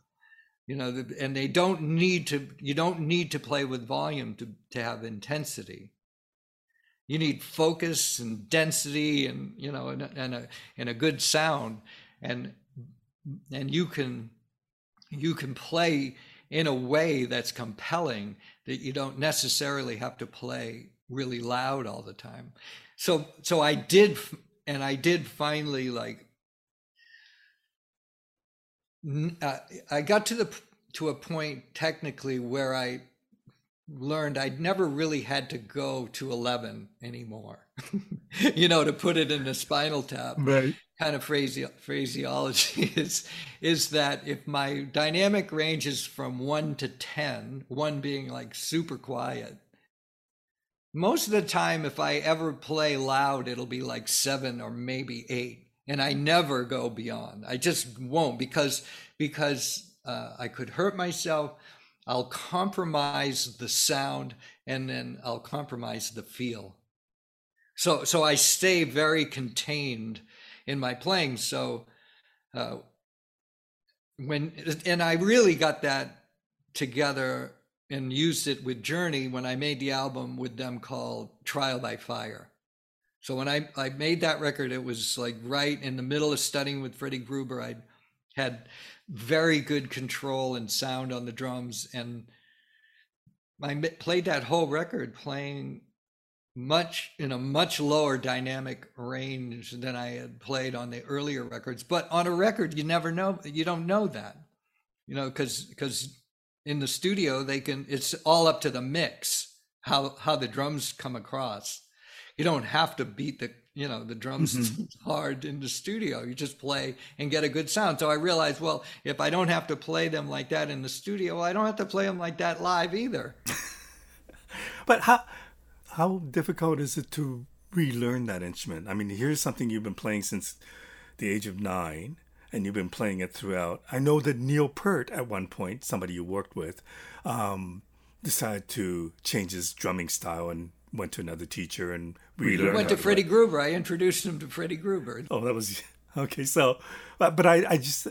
you know, and they don't need to, you don't need to play with volume to, to have intensity. You need focus and density and, you know, and, and a, and a good sound, and, and you can, you can play in a way that's compelling, that you don't necessarily have to play really loud all the time. So, so I did, and I did finally like, uh, I got to the, to a point technically where I learned I'd never really had to go to eleven anymore, you know, to put it in a Spinal Tap right kind of phrase, phraseology is, is that if my dynamic range is from one to ten, one being like super quiet, most of the time, if I ever play loud, it'll be like seven or maybe eight. And I never go beyond. I just won't, because, because uh, I could hurt myself. I'll compromise the sound, and then I'll compromise the feel. So, so I stay very contained in my playing. So uh, when, and I really got that together and used it with Journey when I made the album with them called Trial by Fire. So when I, I made that record, it was like right in the middle of studying with Freddie Gruber. I had very good control and sound on the drums, and I played that whole record playing much in a much lower dynamic range than I had played on the earlier records. But on a record, you never know, you don't know that, you know, because because in the studio, they can, it's all up to the mix, how, how the drums come across. You don't have to beat the, you know, the drums mm-hmm. hard in the studio. You just play and get a good sound. So I realized, well, if I don't have to play them like that in the studio, I don't have to play them like that live either. But how, how difficult is it to relearn that instrument? I mean, here's something you've been playing since the age of nine. And you've been playing it throughout. I know that Neil Peart, at one point, somebody you worked with, um, decided to change his drumming style and went to another teacher and relearned. He went to Freddie Gruber. I introduced him to Freddie Gruber. Oh, that was okay. So, but I, I just,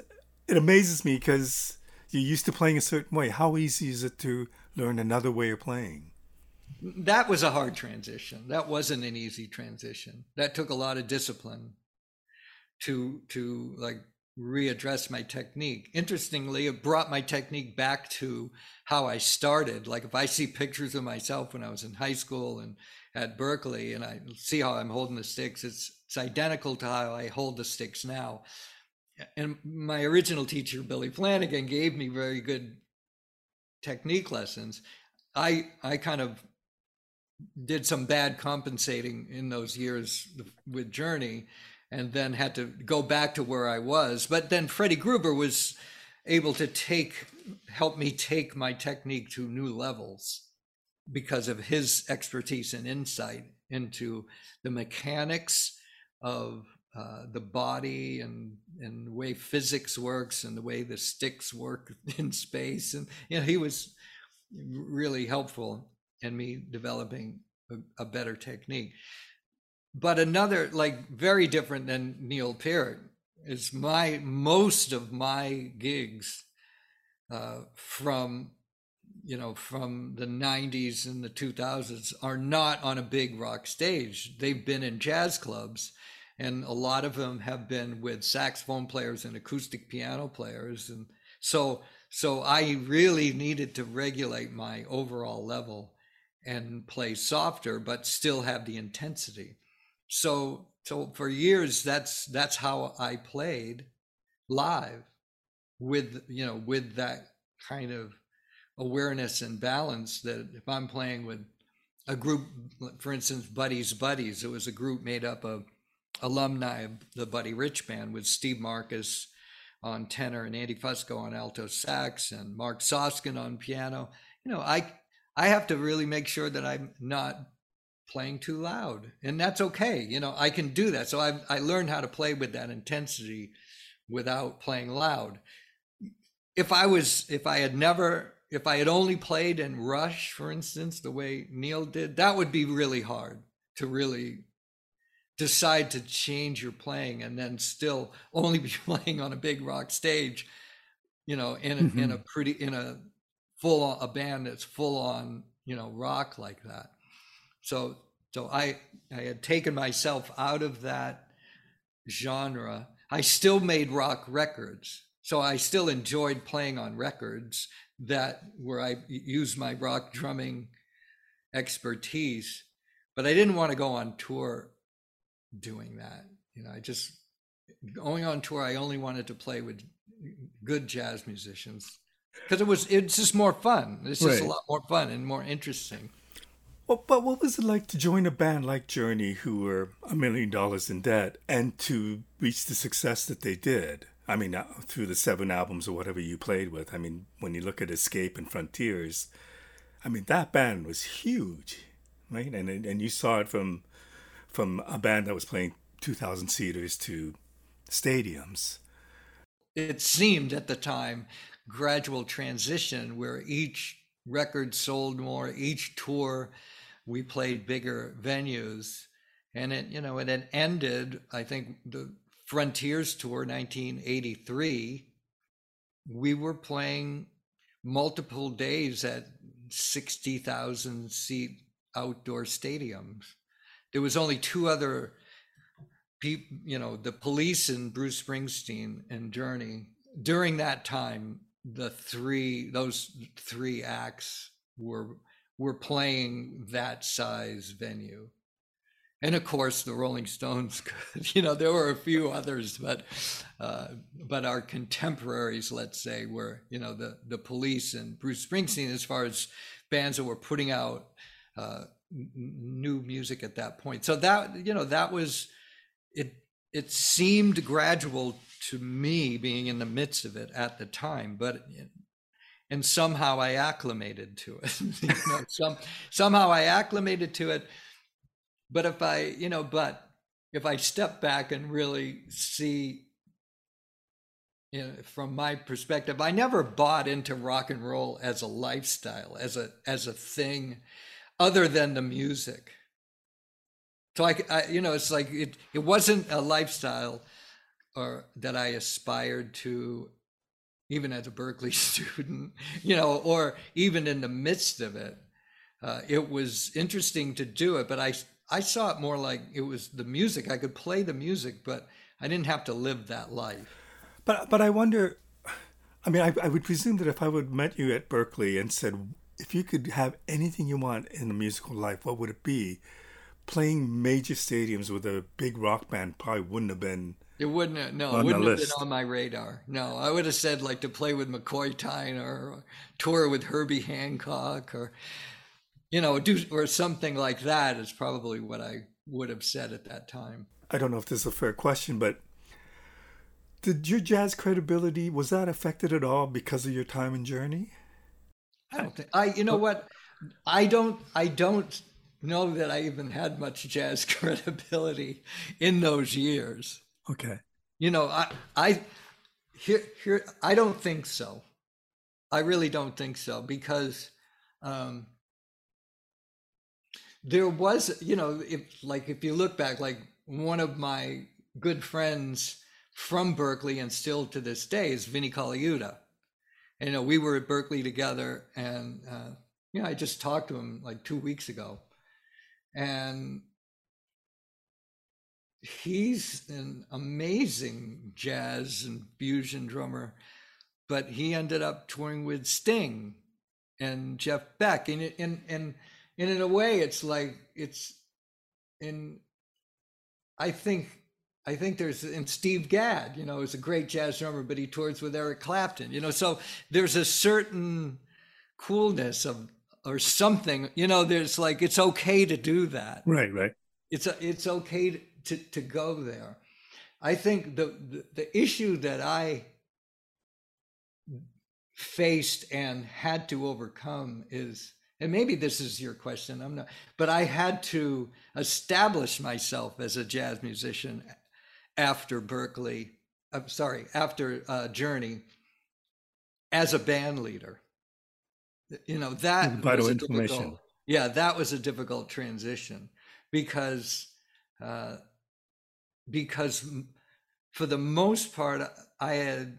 it amazes me because you're used to playing a certain way. How easy is it to learn another way of playing? That was a hard transition. That wasn't an easy transition. That took a lot of discipline to to like. readdress my technique. Interestingly, it brought my technique back to how I started. Like if I see pictures of myself when I was in high school and at Berklee, and I see how I'm holding the sticks, it's, it's identical to how I hold the sticks now. And my original teacher, Billy Flanagan, gave me very good technique lessons. I I kind of did some bad compensating in those years with Journey, and then had to go back to where I was. But then Freddie Gruber was able to take, help me take my technique to new levels because of his expertise and insight into the mechanics of uh, the body and, and the way physics works and the way the sticks work in space. And you know, he was really helpful in me developing a, a better technique. But another, like very different than Neil Peart, is my, most of my gigs uh, from, you know, from the nineties and the two thousands are not on a big rock stage. They've been in jazz clubs, and a lot of them have been with saxophone players and acoustic piano players. And so, so I really needed to regulate my overall level and play softer, but still have the intensity. So, so for years, that's that's how I played live, with you know with that kind of awareness and balance. That if I'm playing with a group, for instance, Buddy's Buddies, it was a group made up of alumni of the Buddy Rich band with Steve Marcus on tenor and Andy Fusco on alto sax and Mark Soskin on piano. You know, I I have to really make sure that I'm not playing too loud, and that's okay. You know, I can do that. So I I learned how to play with that intensity without playing loud. If I was, if I had never if I had only played in Rush, for instance, the way Neil did, that would be really hard to really decide to change your playing and then still only be playing on a big rock stage, you know, in a, mm-hmm. in a pretty, in a full on, a band that's full on, you know, rock like that. So, so I, I had taken myself out of that genre. I still made rock records. So I still enjoyed playing on records that where I used my rock drumming expertise, but I didn't want to go on tour doing that. You know, I just, going on tour, I only wanted to play with good jazz musicians because it was, it's just more fun. It's just right. a lot more fun and more interesting. Well, but what was it like to join a band like Journey, who were a million dollars in debt, and to reach the success that they did? I mean, through the seven albums or whatever you played with. I mean, when you look at Escape and Frontiers, I mean, that band was huge, right? And and you saw it from from a band that was playing two thousand seaters to stadiums. It seemed at the time gradual transition where each record sold more, each tour we played bigger venues, and it, you know, and it ended, I think, the Frontiers tour, nineteen eighty-three, we were playing multiple days at sixty thousand seat outdoor stadiums. There was only two other people, you know, the Police and Bruce Springsteen and Journey. During that time, the three, those three acts were were playing that size venue. And of course, the Rolling Stones could, you know, there were a few others, but uh, but our contemporaries, let's say, were, you know, the, the Police and Bruce Springsteen, as far as bands that were putting out uh, new music at that point. So that, you know, that was, it, it seemed gradual to me being in the midst of it at the time, but and somehow I acclimated to it. you know, some, somehow I acclimated to it. But if I, you know, but if I step back and really see, you know, from my perspective, I never bought into rock and roll as a lifestyle, as a as a thing, other than the music. So I, I you know, it's like it it wasn't a lifestyle, or that I aspired to, even as a Berklee student, you know, or even in the midst of it. Uh, it was interesting to do it, but I. I saw it more like it was the music. I could play the music, but I didn't have to live that life. But but I wonder, I mean, I, I would presume that if I would have met you at Berklee and said, if you could have anything you want in a musical life, what would it be? Playing major stadiums with a big rock band probably wouldn't have been It wouldn't have, no, it wouldn't have been on my radar. No, I would have said like to play with McCoy Tyner or tour with Herbie Hancock or... You know, do or something like that is probably what I would have said at that time. I don't know if this is a fair question, but did your jazz credibility, was that affected at all because of your time and Journey? I don't think I. You know what? I don't. I don't know that I even had much jazz credibility in those years. Okay. You know, I. I here. Here. I don't think so. I really don't think so because. Um, There was, you know, if like if you look back, like one of my good friends from Berklee and still to this day is Vinnie Colaiuta. And, you know, we were at Berklee together, and uh, you know, I just talked to him like two weeks ago, and he's an amazing jazz and fusion drummer, but he ended up touring with Sting and Jeff Beck, and and and. And in a way, it's like it's in. I think, I think there's in Steve Gadd, you know, is a great jazz drummer, but he tours with Eric Clapton, you know. So there's a certain coolness of or something, you know. There's like it's okay to do that, right? Right. It's a, it's okay to, to to go there. I think the, the the issue that I faced and had to overcome is. And maybe this is your question, I'm not, but I had to establish myself as a jazz musician after Berklee, I'm sorry, after uh, Journey as a band leader. You know, that was a difficult, yeah, that was a difficult transition because uh, because for the most part, I had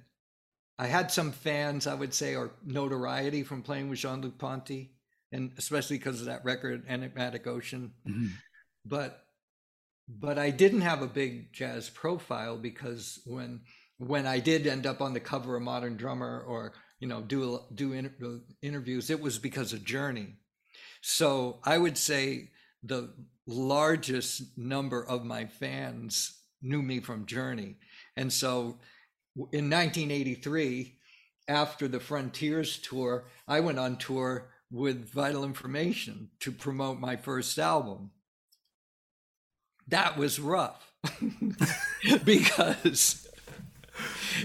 I had some fans, I would say, or notoriety from playing with Jean-Luc Ponty, and especially because of that record, Enigmatic Ocean. Mm-hmm. But but I didn't have a big jazz profile because when when I did end up on the cover of Modern Drummer or you know do do inter interviews, it was because of Journey. So I would say the largest number of my fans knew me from Journey, and so in nineteen eighty-three, after the Frontiers tour, I went on tour with Vital Information to promote my first album. That was rough because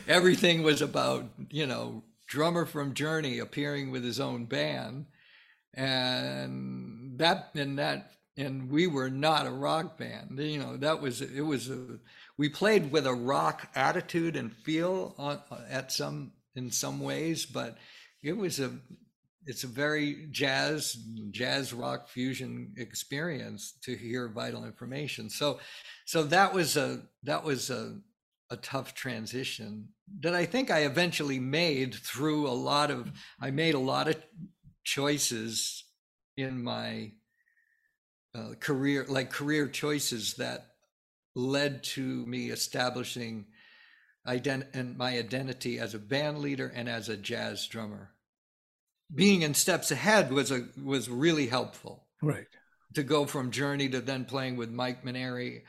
everything was about, you know, drummer from Journey appearing with his own band, and that and that and we were not a rock band. You know, that was it was a, we played with a rock attitude and feel on, at some in some ways, but it was a it's a very jazz, jazz rock fusion experience to hear Vital Information. So, so that was a, that was a, a tough transition that I think I eventually made through a lot of, I made a lot of choices in my uh, career, like career choices that led to me establishing ident and my identity as a band leader and as a jazz drummer. Being in steps ahead was a was really helpful, right? To go from Journey to then playing with Mike Maneri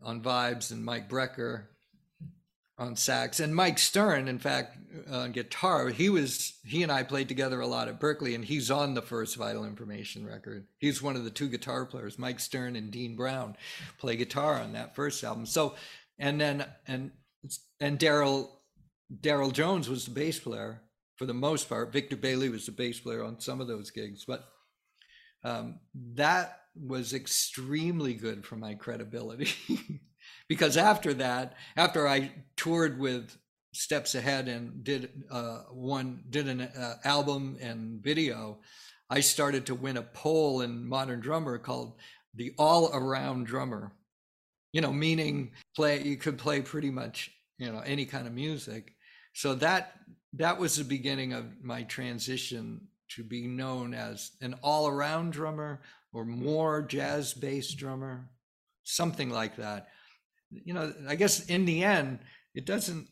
on vibes and Mike Brecker on sax and Mike Stern, in fact, on guitar. He was he and I played together a lot at Berklee, and he's on the first Vital Information record. He's one of the two guitar players. Mike Stern and Dean Brown play guitar on that first album. So, and then and and Daryl Daryl Jones was the bass player. For the most part, Victor Bailey was the bass player on some of those gigs, but um, that was extremely good for my credibility because after that, after I toured with Steps Ahead and did uh, one did an uh, album and video, I started to win a poll in Modern Drummer called the All Around Drummer. You know, meaning play you could play pretty much you know any kind of music. So that. That was the beginning of my transition to be known as an all-around drummer or more jazz-based drummer, something like that. You know, I guess in the end, it doesn't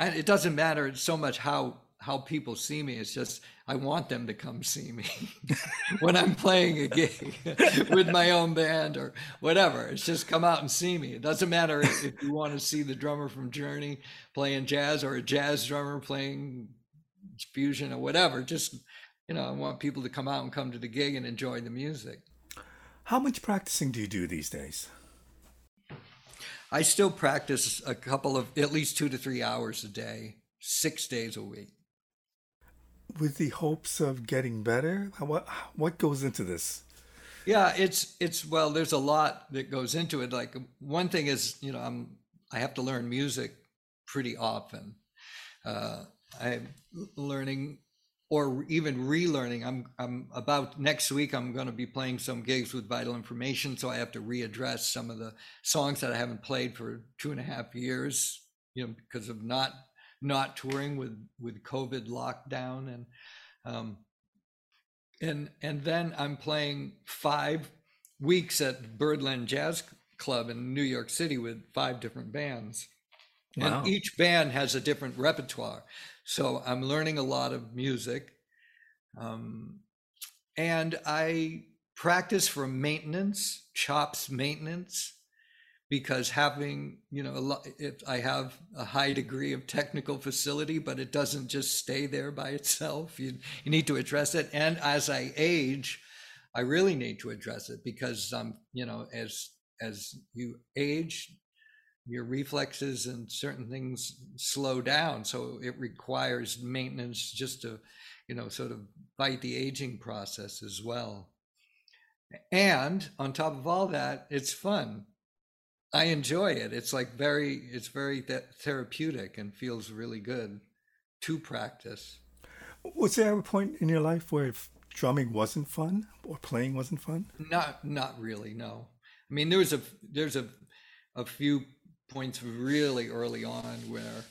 it doesn't matter so much how how people see me. It's just I want them to come see me when I'm playing a gig with my own band or whatever. It's just come out and see me. It doesn't matter if, if you want to see the drummer from Journey playing jazz or a jazz drummer playing fusion or whatever. Just, you know, I want people to come out and come to the gig and enjoy the music. How much practicing do you do these days? I still practice a couple of, at least two to three hours a day, six days a week. With the hopes of getting better? What what goes into this? Yeah, it's it's well, there's a lot that goes into it. Like one thing is, you know, I'm I have to learn music pretty often. Uh, I'm learning or even relearning. I'm I'm about next week. I'm going to be playing some gigs with Vital Information, so I have to readdress some of the songs that I haven't played for two and a half years. You know, because of not. not touring with, with COVID lockdown. And, um, and, and then I'm playing five weeks at Birdland Jazz Club in New York City with five different bands. Wow. And each band has a different repertoire. So I'm learning a lot of music. Um, and I practice for maintenance, chops maintenance, because having, you know, a lot, it, I have a high degree of technical facility, but it doesn't just stay there by itself. You, you need to address it. And as I age, I really need to address it because, um, you know, as as you age, your reflexes and certain things slow down. So it requires maintenance just to, you know, sort of fight the aging process as well. And on top of all that, it's fun. I enjoy it. It's like very, it's very th therapeutic and feels really good to practice. Was there a point in your life where drumming wasn't fun or playing wasn't fun? Not, not really. No. I mean, there was a, there's a, a few points really early on where,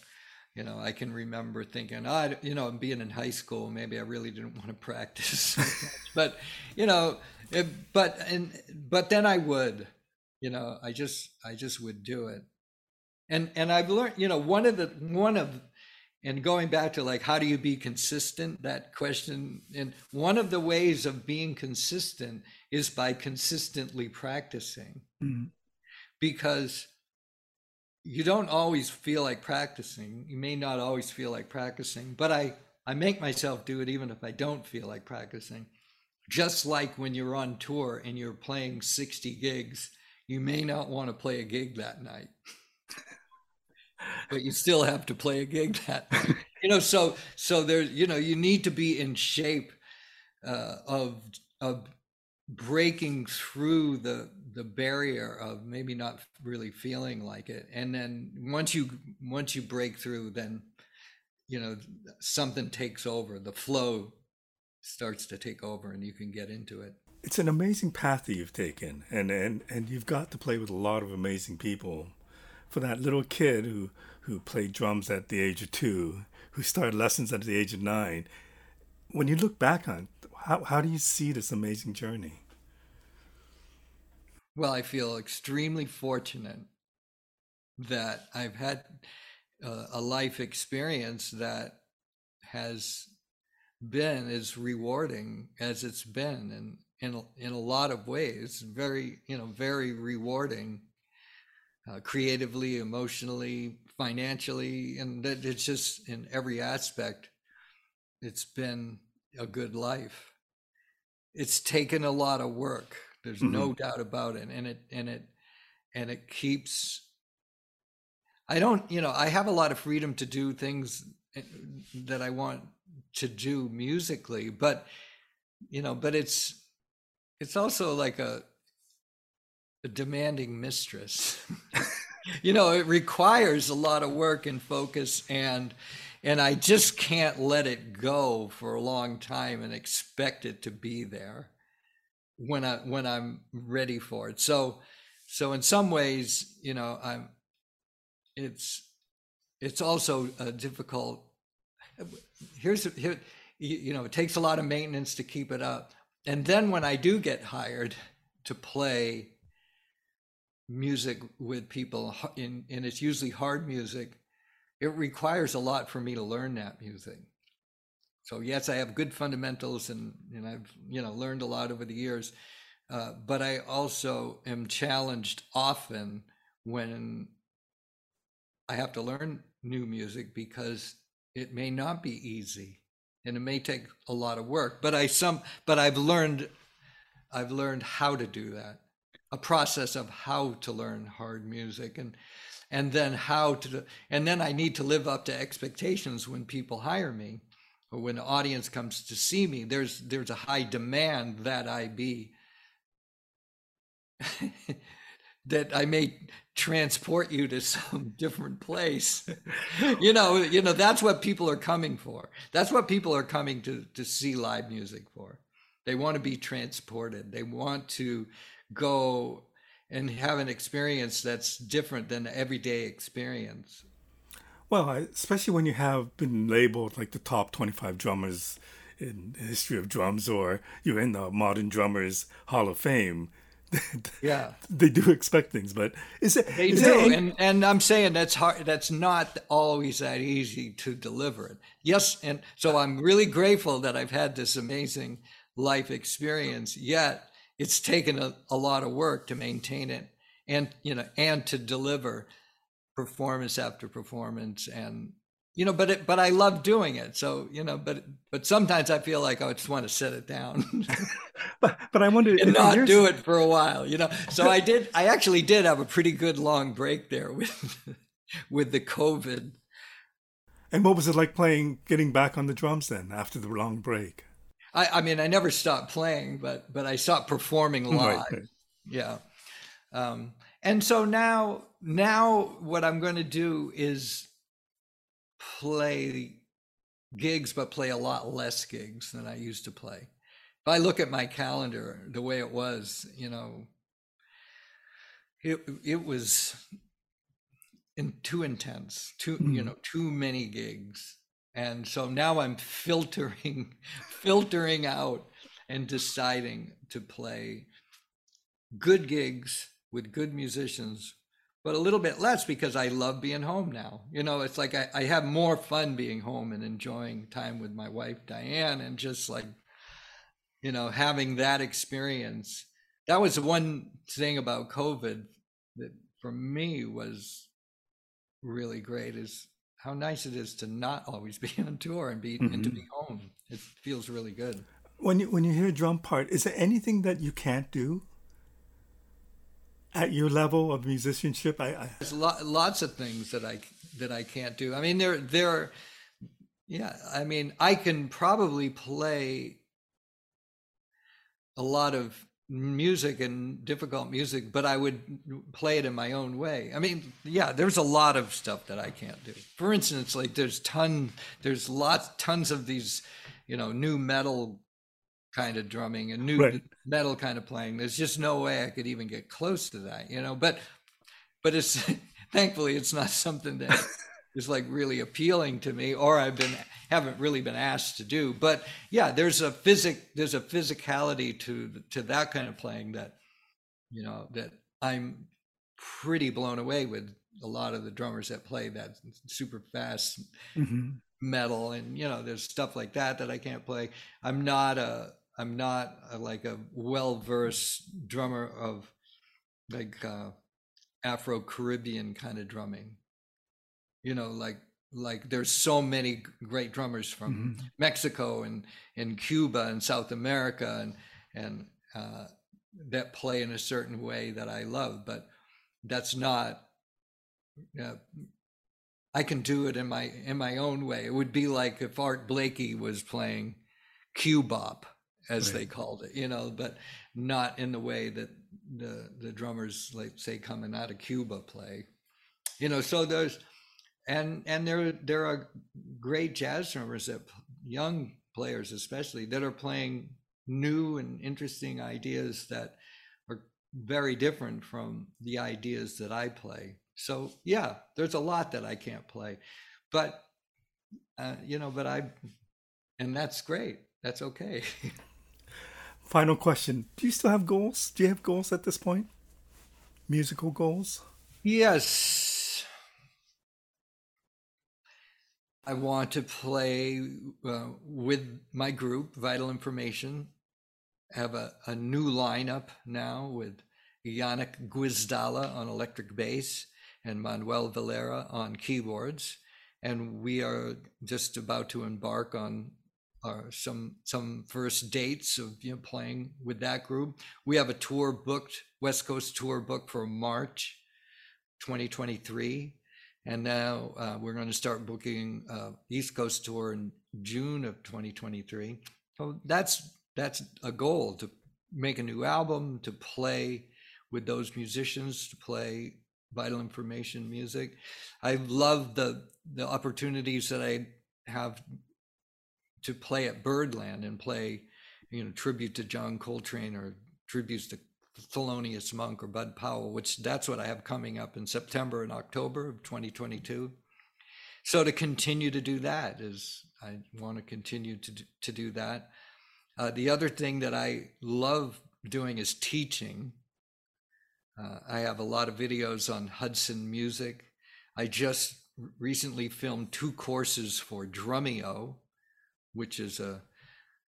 you know, I can remember thinking, I, you know, being in high school, maybe I really didn't want to practice, but, you know, it, but, and, but then I would, you know, I just, I just would do it. And, and I've learned, you know, one of the, one of, and going back to like, how do you be consistent? That question. And one of the ways of being consistent is by consistently practicing, mm-hmm. because you don't always feel like practicing. You may not always feel like practicing, but I, I make myself do it even if I don't feel like practicing. Just like when you're on tour and you're playing sixty gigs, you may not want to play a gig that night. But you still have to play a gig that, you know, so, so there's, you know, you need to be in shape uh, of, of breaking through the, the barrier of maybe not really feeling like it. And then once you, once you break through, then, you know, something takes over, the flow starts to take over and you can get into it. It's an amazing path that you've taken, and, and, and you've got to play with a lot of amazing people. For that little kid who, who played drums at the age of two, who started lessons at the age of nine, when you look back on it, how, how do you see this amazing journey? Well, I feel extremely fortunate that I've had uh, a life experience that has been as rewarding as it's been, and in, in a lot of ways, very, you know, very rewarding. Uh, creatively, emotionally, financially, and that it's just in every aspect, it's been a good life. It's taken a lot of work. There's mm-hmm. no doubt about it. And it, and it, and it keeps, I don't, you know, I have a lot of freedom to do things that I want to do musically, but, you know, but it's, it's also like a, a demanding mistress. You know, it requires a lot of work and focus, and and I just can't let it go for a long time and expect it to be there when I when I'm ready for it. So so in some ways, you know, I'm it's it's also a difficult here's here you know, it takes a lot of maintenance to keep it up. And then when I do get hired to play music with people, in and it's usually hard music, it requires a lot for me to learn that music. So yes, I have good fundamentals, and and I've, you know, learned a lot over the years, uh, but I also am challenged often when I have to learn new music, because it may not be easy and it may take a lot of work, but I some but I've learned I've learned how to do that. A process of how to learn hard music, and and then how to and then I need to live up to expectations when people hire me, or when the audience comes to see me. There's there's a high demand that I be that I may transport you to some different place. you know, you know that's what people are coming for. That's what people are coming to to see live music for. They want to be transported. They want to go and have an experience that's different than the everyday experience. Well, especially when you have been labeled like the top twenty-five drummers in the history of drums, or you're in the Modern Drummers Hall of Fame. Yeah, they do expect things, but is it? They is do, it any- and and I'm saying that's hard. That's not always that easy to deliver it. Yes, and so I'm really grateful that I've had this amazing life experience. Yet. It's taken a, a lot of work to maintain it, and, you know, and to deliver performance after performance, and, you know, but it, but I love doing it. So, you know, but, but sometimes I feel like, oh, I just want to set it down, but, but I wonder and not years... do it for a while, you know? So I did, I actually did have a pretty good long break there with, with the COVID. And what was it like playing, getting back on the drums then after the long break? I, I mean, I never stopped playing, but but I stopped performing live. Right. Yeah. Um, and so now, now what I'm going to do is play gigs, but play a lot less gigs than I used to play. If I look at my calendar, the way it was, you know, it it was in too intense, too, mm. you know, too many gigs. And so now I'm filtering, filtering out and deciding to play good gigs with good musicians, but a little bit less because I love being home now. You know, it's like I, I have more fun being home and enjoying time with my wife, Diane, and just like, you know, having that experience. That was the one thing about COVID that for me was really great, is how nice it is to not always be on tour and be mm-hmm. and to be home. It feels really good. When you, when you hear a drum part, is there anything that you can't do at your level of musicianship? I, I... There's lo- lots of things that I that I can't do. I mean, there there, yeah. I mean, I can probably play a lot of music and difficult music, but I would play it in my own way. I mean, yeah, there's a lot of stuff that I can't do. For instance, like there's ton, there's lots, tons of these, you know, new metal kind of drumming and new right. metal kind of playing. There's just no way I could even get close to that, you know, but, but it's, thankfully it's not something that is like really appealing to me, or I've been, haven't really been asked to do. But yeah, there's a physic, there's a physicality to, to that kind of playing that, you know, that I'm pretty blown away with a lot of the drummers that play that super fast mm-hmm. metal. And, you know, there's stuff like that, that I can't play. I'm not a, I'm not a, like a well-versed drummer of like uh, Afro-Caribbean kind of drumming, you know, like, like there's so many great drummers from mm-hmm. Mexico and, and Cuba and South America and, and uh, that play in a certain way that I love, but that's not, uh, I can do it in my, in my own way. It would be like if Art Blakey was playing cubop, as right. they called it, you know, but not in the way that the the drummers, like say, coming out of Cuba play, you know. So there's, and and there there are great jazz drummers, that young players especially, that are playing new and interesting ideas that are very different from the ideas that I play. So yeah, there's a lot that I can't play, but uh, you know, but I, and that's great. That's okay. Final question. Do you still have goals? Do you have goals at this point? Musical goals? Yes. I want to play uh, with my group, Vital Information. I have a, a new lineup now with Yannick Guizdala on electric bass and Manuel Valera on keyboards. And we are just about to embark on Uh, some some first dates of, you know, playing with that group. We have a tour booked, West Coast tour booked for March twenty twenty-three, and now uh, we're going to start booking uh, East Coast tour in June of twenty twenty-three. So that's that's a goal, to make a new album, to play with those musicians, to play Vital Information music. I love the the opportunities that I have to play at Birdland and play, you know, tribute to John Coltrane or tributes to Thelonious Monk or Bud Powell, which that's what I have coming up in September and October of twenty twenty-two. So to continue to do that is, I want to continue to, to do that. Uh, the other thing that I love doing is teaching. Uh, I have a lot of videos on Hudson Music. I just recently filmed two courses for Drumeo, which is a,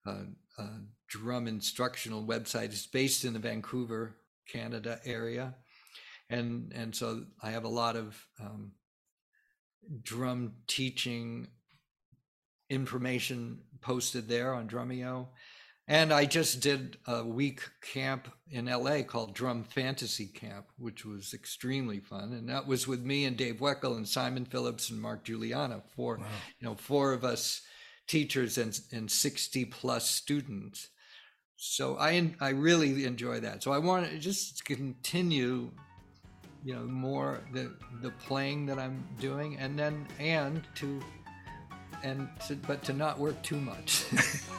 a, a drum instructional website. It's based in the Vancouver, Canada area. And and so I have a lot of um, drum teaching information posted there on Drumeo. And I just did a week camp in L A called Drum Fantasy Camp, which was extremely fun. And that was with me and Dave Weckel and Simon Phillips and Mark Giuliano, four, wow. you know, four of us teachers and, and sixty plus students. So I I really enjoy that. So I want to just continue, you know, more the the playing that I'm doing, and then and to and to, but to not work too much.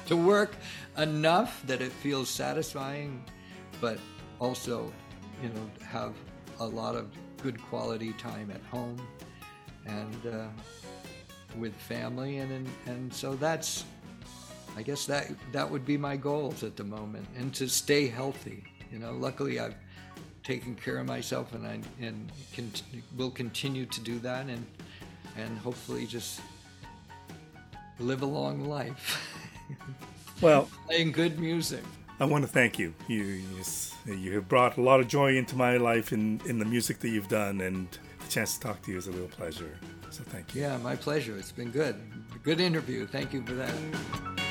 To work enough that it feels satisfying, but also, you know, have a lot of good quality time at home and uh, with family, and, and and so that's, I guess that that would be my goals at the moment, and to stay healthy. You know, luckily I've taken care of myself, and I and can, will continue to do that, and and hopefully just live a long life. Well, playing good music. I want to thank you. You you, you have brought a lot of joy into my life in, in the music that you've done, and the chance to talk to you is a real pleasure. So thank you. Yeah, my pleasure. It's been good. Good interview. Thank you for that.